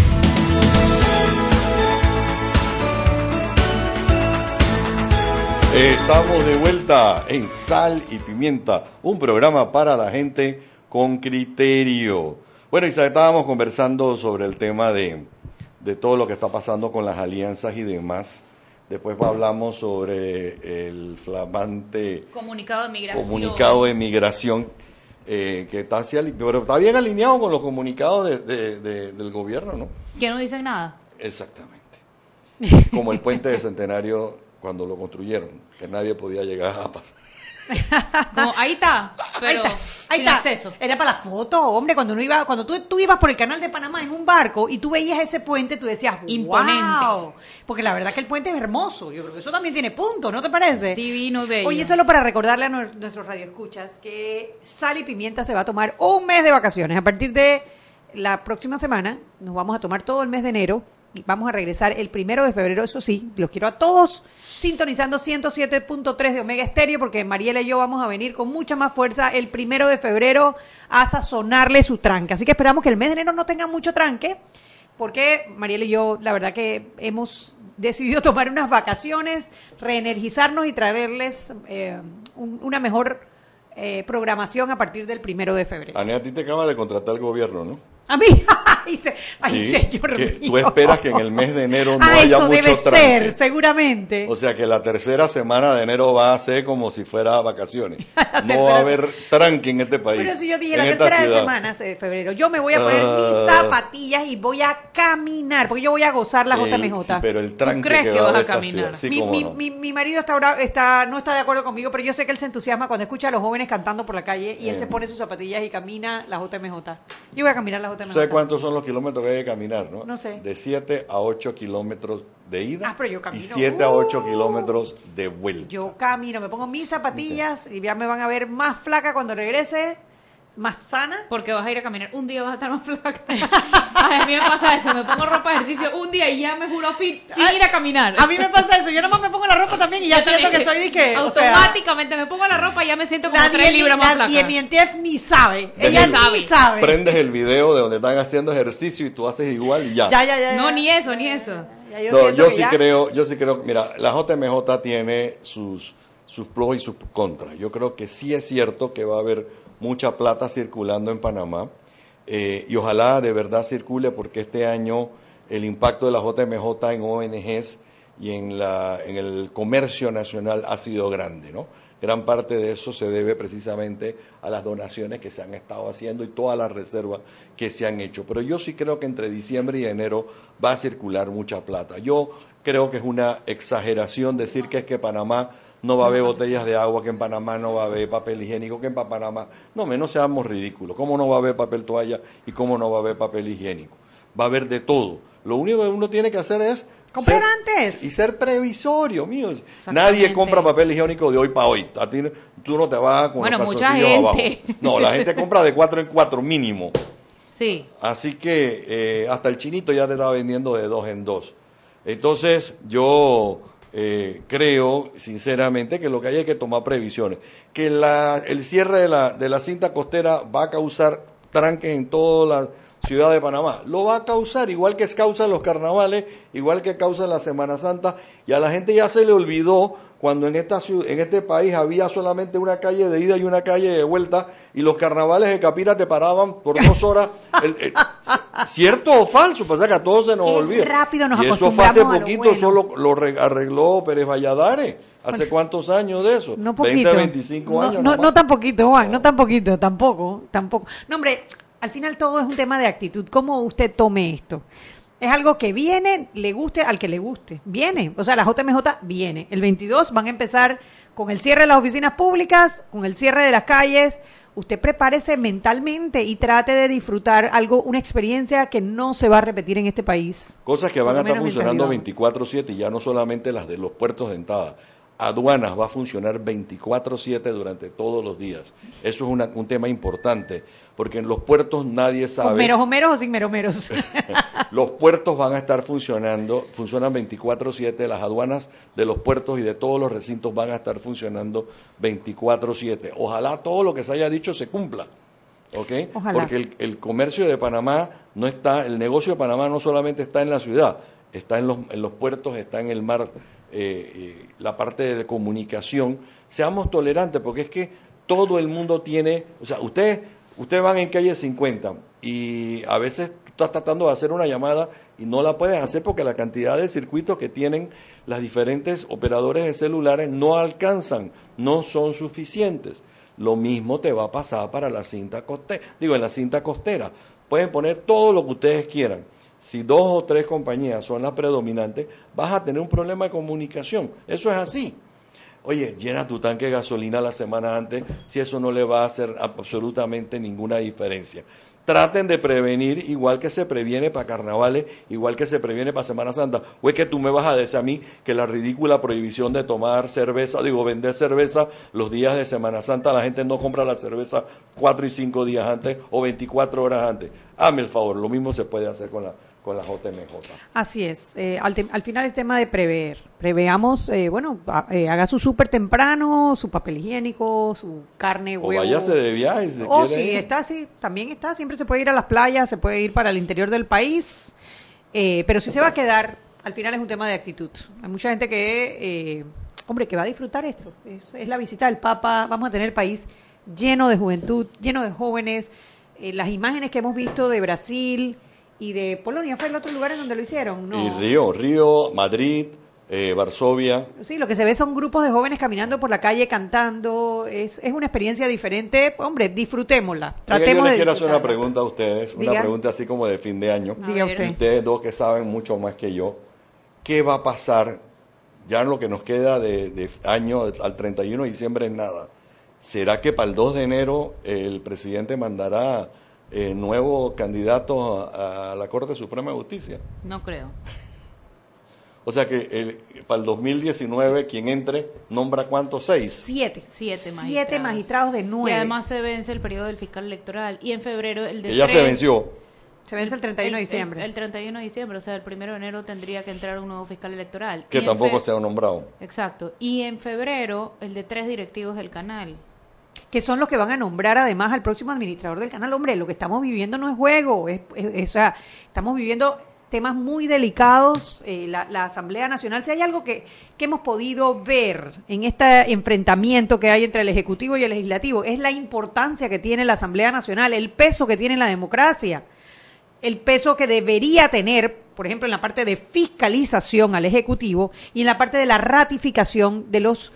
Estamos de vuelta en Sal y Pimienta, un programa para la gente con criterio. Bueno, y estábamos conversando sobre el tema de todo lo que está pasando con las alianzas y demás. Después hablamos sobre el flamante comunicado de migración que está hacia, pero está bien alineado con los comunicados del gobierno, ¿no? Que no dicen nada. Exactamente. Como el puente de Centenario cuando lo construyeron, que nadie podía llegar a pasar. Como, ahí está, pero ahí sin está. Acceso. Era para la foto, hombre, cuando tú ibas por el canal de Panamá en un barco y tú veías ese puente, tú decías, imponente. Wow, porque la verdad que el puente es hermoso. Yo creo que eso también tiene puntos, ¿no te parece? Divino, bello. Oye, solo para recordarle a nuestros radioescuchas que Sal y Pimienta se va a tomar un mes de vacaciones. A partir de la próxima semana nos vamos a tomar todo el mes de enero. Vamos a regresar el 1 de febrero, eso sí, los quiero a todos sintonizando 107.3 de Omega Estéreo, porque Mariela y yo vamos a venir con mucha más fuerza el 1 de febrero a sazonarle su tranque. Así que esperamos que el mes de enero no tenga mucho tranque, porque Mariela y yo, la verdad que hemos decidido tomar unas vacaciones, reenergizarnos y traerles una mejor programación a partir del 1 de febrero. Anea, a ti te acaba de contratar el gobierno, ¿no? A mí, ay, sí, señor mío. Tú esperas que en el mes de enero no haya mucho tranque. Eso debe ser, seguramente. O sea que la tercera semana de enero va a ser como si fuera vacaciones. No va a haber tranque en este país. Pero si yo dije la tercera semana de febrero, yo me voy a poner mis zapatillas y voy a caminar, porque yo voy a gozar la JMJ. Sí, pero el tranque. ¿Tú crees que vas a caminar? Sí, mi marido no está de acuerdo conmigo, pero yo sé que él se entusiasma cuando escucha a los jóvenes cantando por la calle y él se pone sus zapatillas y camina la JMJ. Yo voy a caminar la JMJ. No sé cuántos son los kilómetros que hay que caminar, ¿no? No sé. De 7 a 8 kilómetros de ida y 7 a 8 kilómetros de vuelta. Yo camino, me pongo mis zapatillas y ya me van a ver más flaca cuando regrese, más sana. Porque vas a ir a caminar, un día vas a estar más flaca. A mí me pasa eso, me pongo ropa de ejercicio un día y ya me juro fit sin ir a caminar. A mí me pasa eso, yo nomás me pongo la ropa también y ya siento que soy disque. Automáticamente, o sea, me pongo la ropa y ya me siento como 3 libras más flaca. Y mi entief ni sabe, ella ni sabe. Prendes el video de donde están haciendo ejercicio y tú haces igual y ya. Ya. No, ni eso. Yo sí creo, mira, la JMJ tiene sus pros y sus contras. Yo creo que sí es cierto que va a haber mucha plata circulando en Panamá y ojalá de verdad circule, porque este año el impacto de la JMJ en ONGs y en el comercio nacional ha sido grande, ¿no? Gran parte de eso se debe precisamente a las donaciones que se han estado haciendo y todas las reservas que se han hecho. Pero yo sí creo que entre diciembre y enero va a circular mucha plata. Yo creo que es una exageración decir que es que Panamá no va a haber botellas de agua, que en Panamá no va a haber papel higiénico, que en Panamá... No, menos seamos ridículos. ¿Cómo no va a haber papel toalla y cómo no va a haber papel higiénico? Va a haber de todo. Lo único que uno tiene que hacer es... comprar antes. Y ser previsorio, mío. Nadie compra papel higiénico de hoy para hoy. A ti, tú no te vas con los calzoncillos abajo. No, la gente compra de 4 en 4 mínimo. Sí. Así que hasta el chinito ya te está vendiendo de 2 en 2. Entonces, yo... creo sinceramente que lo que hay que tomar previsiones, que el cierre de la cinta costera va a causar tranques en toda la ciudad de Panamá, lo va a causar, igual que causan los carnavales, igual que causan la Semana Santa, Y a la gente ya se le olvidó cuando en este país había solamente una calle de ida y una calle de vuelta, y los carnavales de Capira te paraban por 2 horas. ¿Cierto o falso? Pasa que a todos se nos olvida. Rápido nos acostumbramos. Y eso fue hace poquito, bueno. Solo lo arregló Pérez Valladares. ¿Hace cuántos años de eso? No poquito. 20, 25 años. No tan poquito, Juan, no tan poquito, tampoco. No, hombre, al final todo es un tema de actitud. ¿Cómo usted tome esto? Es algo que viene, le guste al que le guste. Viene, o sea, la JMJ viene. El 22 van a empezar con el cierre de las oficinas públicas, con el cierre de las calles. Usted prepárese mentalmente y trate de disfrutar una experiencia que no se va a repetir en este país. Cosas que van a estar funcionando 24/7, ya no solamente las de los puertos de entrada. Aduanas va a funcionar 24/7 durante todos los días. Eso es un tema importante, porque en los puertos nadie sabe. ¿Con meros o sin meros? Los puertos van a estar funcionando, funcionan 24/7, las aduanas de los puertos y de todos los recintos van a estar funcionando 24/7. Ojalá todo lo que se haya dicho se cumpla, ¿okay? Ojalá. Porque el comercio de Panamá no está, el negocio de Panamá no solamente está en la ciudad, está en los puertos, está en el mar. La parte de comunicación, seamos tolerantes, porque es que todo el mundo tiene, o sea, ustedes van en calle 50 y a veces tú estás tratando de hacer una llamada y no la puedes hacer porque la cantidad de circuitos que tienen las diferentes operadores de celulares no alcanzan, no son suficientes. Lo mismo te va a pasar para la cinta costera. Digo, en la cinta costera pueden poner todo lo que ustedes quieran. Si 2 o 3 compañías son las predominantes, vas a tener un problema de comunicación. Eso es así. Oye, llena tu tanque de gasolina la semana antes, si eso no le va a hacer absolutamente ninguna diferencia. Traten de prevenir, igual que se previene para carnavales, igual que se previene para Semana Santa. O es que tú me vas a decir a mí que la ridícula prohibición de tomar cerveza, vender cerveza los días de Semana Santa, la gente no compra la cerveza 4 y 5 días antes o 24 horas antes. Hazme el favor, lo mismo se puede hacer con la JMJ. Así es, al final el tema de preveamos, haga su súper temprano, su papel higiénico, su carne, huevo. O váyase de viaje si quiere. También está, siempre se puede ir a las playas, se puede ir para el interior del país, pero si se va a quedar, al final es un tema de actitud. Hay mucha gente que va a disfrutar esto, es la visita del Papa, vamos a tener el país lleno de juventud, lleno de jóvenes, las imágenes que hemos visto de Brasil, y de Polonia, fue el otro lugar en donde lo hicieron, ¿no? Y Río, Madrid, Varsovia. Sí, lo que se ve son grupos de jóvenes caminando por la calle, cantando. Es una experiencia diferente. Hombre, disfrutémosla. Yo les quiero hacer una pregunta a ustedes, una pregunta así como de fin de año. Diga usted. Ustedes dos que saben mucho más que yo, ¿qué va a pasar? Ya en lo que nos queda de año al 31 de diciembre es nada. ¿Será que para el 2 de enero el presidente mandará nuevo candidato a la Corte Suprema de Justicia? No creo. O sea que para el 2019 quien entre nombra ¿cuántos? 6. 7. 7 magistrados de 9. Y además se vence el periodo del fiscal electoral y en febrero el de. Ella se venció. Se vence el 31 de diciembre. El 31 de diciembre, o sea, el 1 de enero tendría que entrar un nuevo fiscal electoral. Que tampoco se ha nombrado. Exacto. Y en febrero el de 3 directivos del canal, que son los que van a nombrar además al próximo administrador del canal. Hombre, lo que estamos viviendo no es juego, o sea, estamos viviendo temas muy delicados, la Asamblea Nacional, si hay algo que hemos podido ver en este enfrentamiento que hay entre el Ejecutivo y el Legislativo, es la importancia que tiene la Asamblea Nacional, el peso que tiene la democracia, el peso que debería tener, por ejemplo, en la parte de fiscalización al Ejecutivo y en la parte de la ratificación de los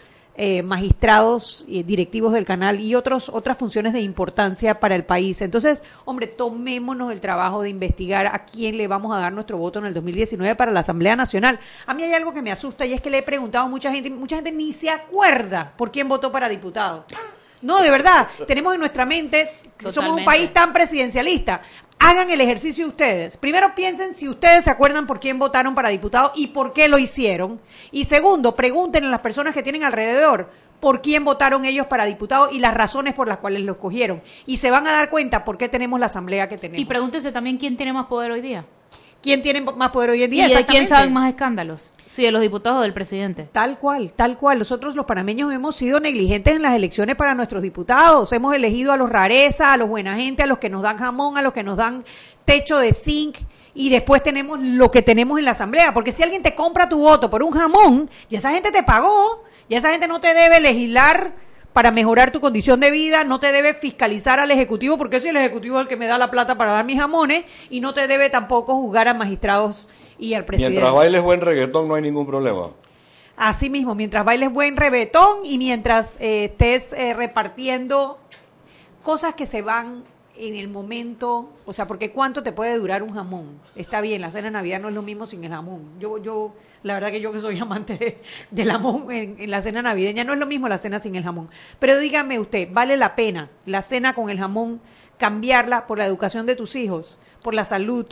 magistrados, directivos del canal y otras funciones de importancia para el país. Entonces, hombre, tomémonos el trabajo de investigar a quién le vamos a dar nuestro voto en el 2019 para la Asamblea Nacional. A mí hay algo que me asusta y es que le he preguntado a mucha gente ni se acuerda por quién votó para diputado. No, de verdad, tenemos en nuestra mente, totalmente, somos un país tan presidencialista. Hagan el ejercicio ustedes. Primero piensen si ustedes se acuerdan por quién votaron para diputado y por qué lo hicieron. Y segundo, pregunten a las personas que tienen alrededor por quién votaron ellos para diputado y las razones por las cuales lo escogieron. Y se van a dar cuenta por qué tenemos la asamblea que tenemos. Y pregúntense también quién tiene más poder hoy día. ¿Quién tiene más poder hoy en día? ¿Y de quién saben más escándalos? Sí, de los diputados o del presidente. Tal cual. Nosotros los panameños hemos sido negligentes en las elecciones para nuestros diputados. Hemos elegido a los rareza, a los buena gente, a los que nos dan jamón, a los que nos dan techo de zinc. y después tenemos lo que tenemos en la asamblea, porque si alguien te compra tu voto por un jamón, y esa gente te pagó, y esa gente no te debe legislar para mejorar tu condición de vida, no te debe fiscalizar al Ejecutivo, porque si el Ejecutivo es el que me da la plata para dar mis jamones, y no te debe tampoco juzgar a magistrados y al presidente. Mientras bailes buen reggaetón no hay ningún problema. Así mismo, mientras bailes buen reggaetón y mientras estés repartiendo cosas que se van en el momento, o sea, porque ¿cuánto te puede durar un jamón? Está bien, la cena de Navidad no es lo mismo sin el jamón. Yo la verdad que yo que soy amante del jamón en la cena navideña, no es lo mismo la cena sin el jamón. Pero dígame usted, ¿vale la pena la cena con el jamón cambiarla por la educación de tus hijos, por la salud,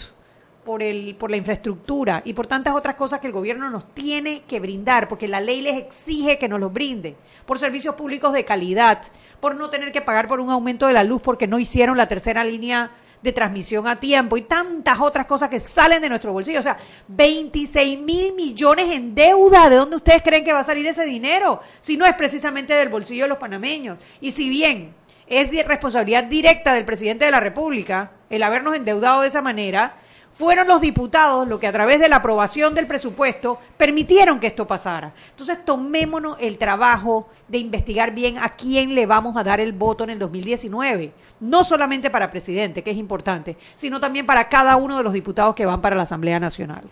por la infraestructura y por tantas otras cosas que el gobierno nos tiene que brindar, porque la ley les exige que nos los brinde, por servicios públicos de calidad, por no tener que pagar por un aumento de la luz porque no hicieron la tercera línea de transmisión a tiempo y tantas otras cosas que salen de nuestro bolsillo? O sea, 26,000 millones en deuda. ¿De dónde ustedes creen que va a salir ese dinero? Si no es precisamente del bolsillo de los panameños. Y si bien es de responsabilidad directa del presidente de la República el habernos endeudado de esa manera, fueron los diputados los que a través de la aprobación del presupuesto permitieron que esto pasara. Entonces, tomémonos el trabajo de investigar bien a quién le vamos a dar el voto en el 2019. No solamente para presidente, que es importante, sino también para cada uno de los diputados que van para la Asamblea Nacional.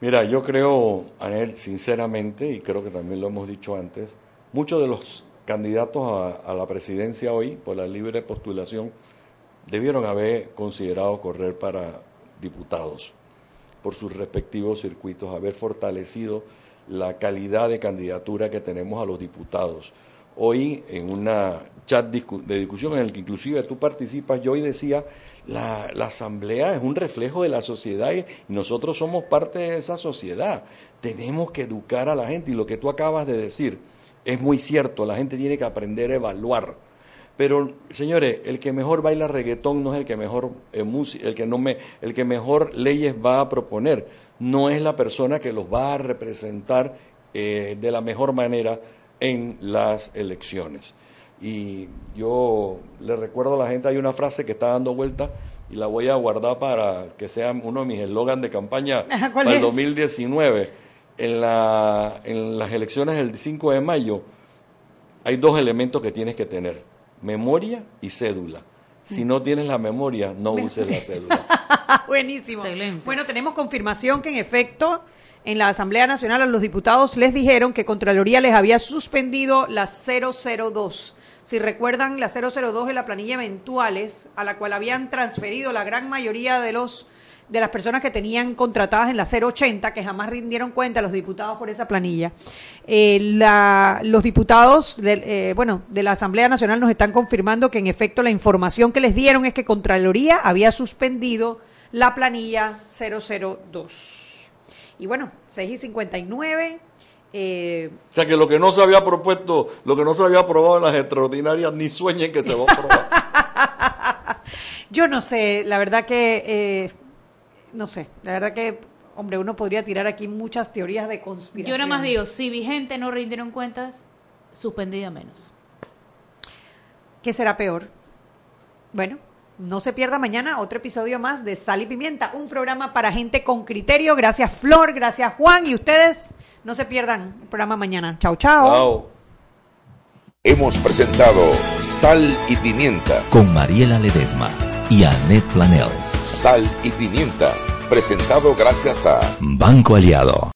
Mira, yo creo, Anel, sinceramente, y creo que también lo hemos dicho antes, muchos de los candidatos a la presidencia hoy, por la libre postulación, debieron haber considerado correr para diputados por sus respectivos circuitos, haber fortalecido la calidad de candidatura que tenemos a los diputados. Hoy en una chat de discusión en el que inclusive tú participas, yo hoy decía, la asamblea es un reflejo de la sociedad y nosotros somos parte de esa sociedad. Tenemos que educar a la gente y lo que tú acabas de decir es muy cierto, la gente tiene que aprender a evaluar. Pero, señores, el que mejor baila reggaetón no es el que mejor el que mejor leyes va a proponer. No es la persona que los va a representar de la mejor manera en las elecciones. Y yo le recuerdo a la gente, hay una frase que está dando vuelta y la voy a guardar para que sea uno de mis eslogans de campaña para el 2019. En las elecciones del 5 de mayo hay dos elementos que tienes que tener: memoria y cédula. Si no tienes la memoria, no uses la cédula. Buenísimo. Excelente. Bueno, tenemos confirmación que en efecto en la Asamblea Nacional a los diputados les dijeron que Contraloría les había suspendido la 002. Si recuerdan, la 002 es la planilla eventuales a la cual habían transferido la gran mayoría de las personas que tenían contratadas en la 080, que jamás rindieron cuenta los diputados por esa planilla. Los diputados de la Asamblea Nacional nos están confirmando que en efecto la información que les dieron es que Contraloría había suspendido la planilla 002. Y bueno, 6:59. O sea que lo que no se había propuesto, lo que no se había aprobado en las extraordinarias, ni sueñen que se va a aprobar. Yo no sé, la verdad que... no sé, la verdad que, hombre, uno podría tirar aquí muchas teorías de conspiración. Yo nada más digo, si vigente no rindieron cuentas, suspendida menos. ¿Qué será peor? Bueno, no se pierda mañana otro episodio más de Sal y Pimienta, un programa para gente con criterio. Gracias Flor, gracias Juan, y ustedes no se pierdan el programa mañana. Chao, chao. Wow. Hemos presentado Sal y Pimienta con Mariela Ledesma y Anette Planells. Sal y Pimienta, presentado gracias a Banco Aliado.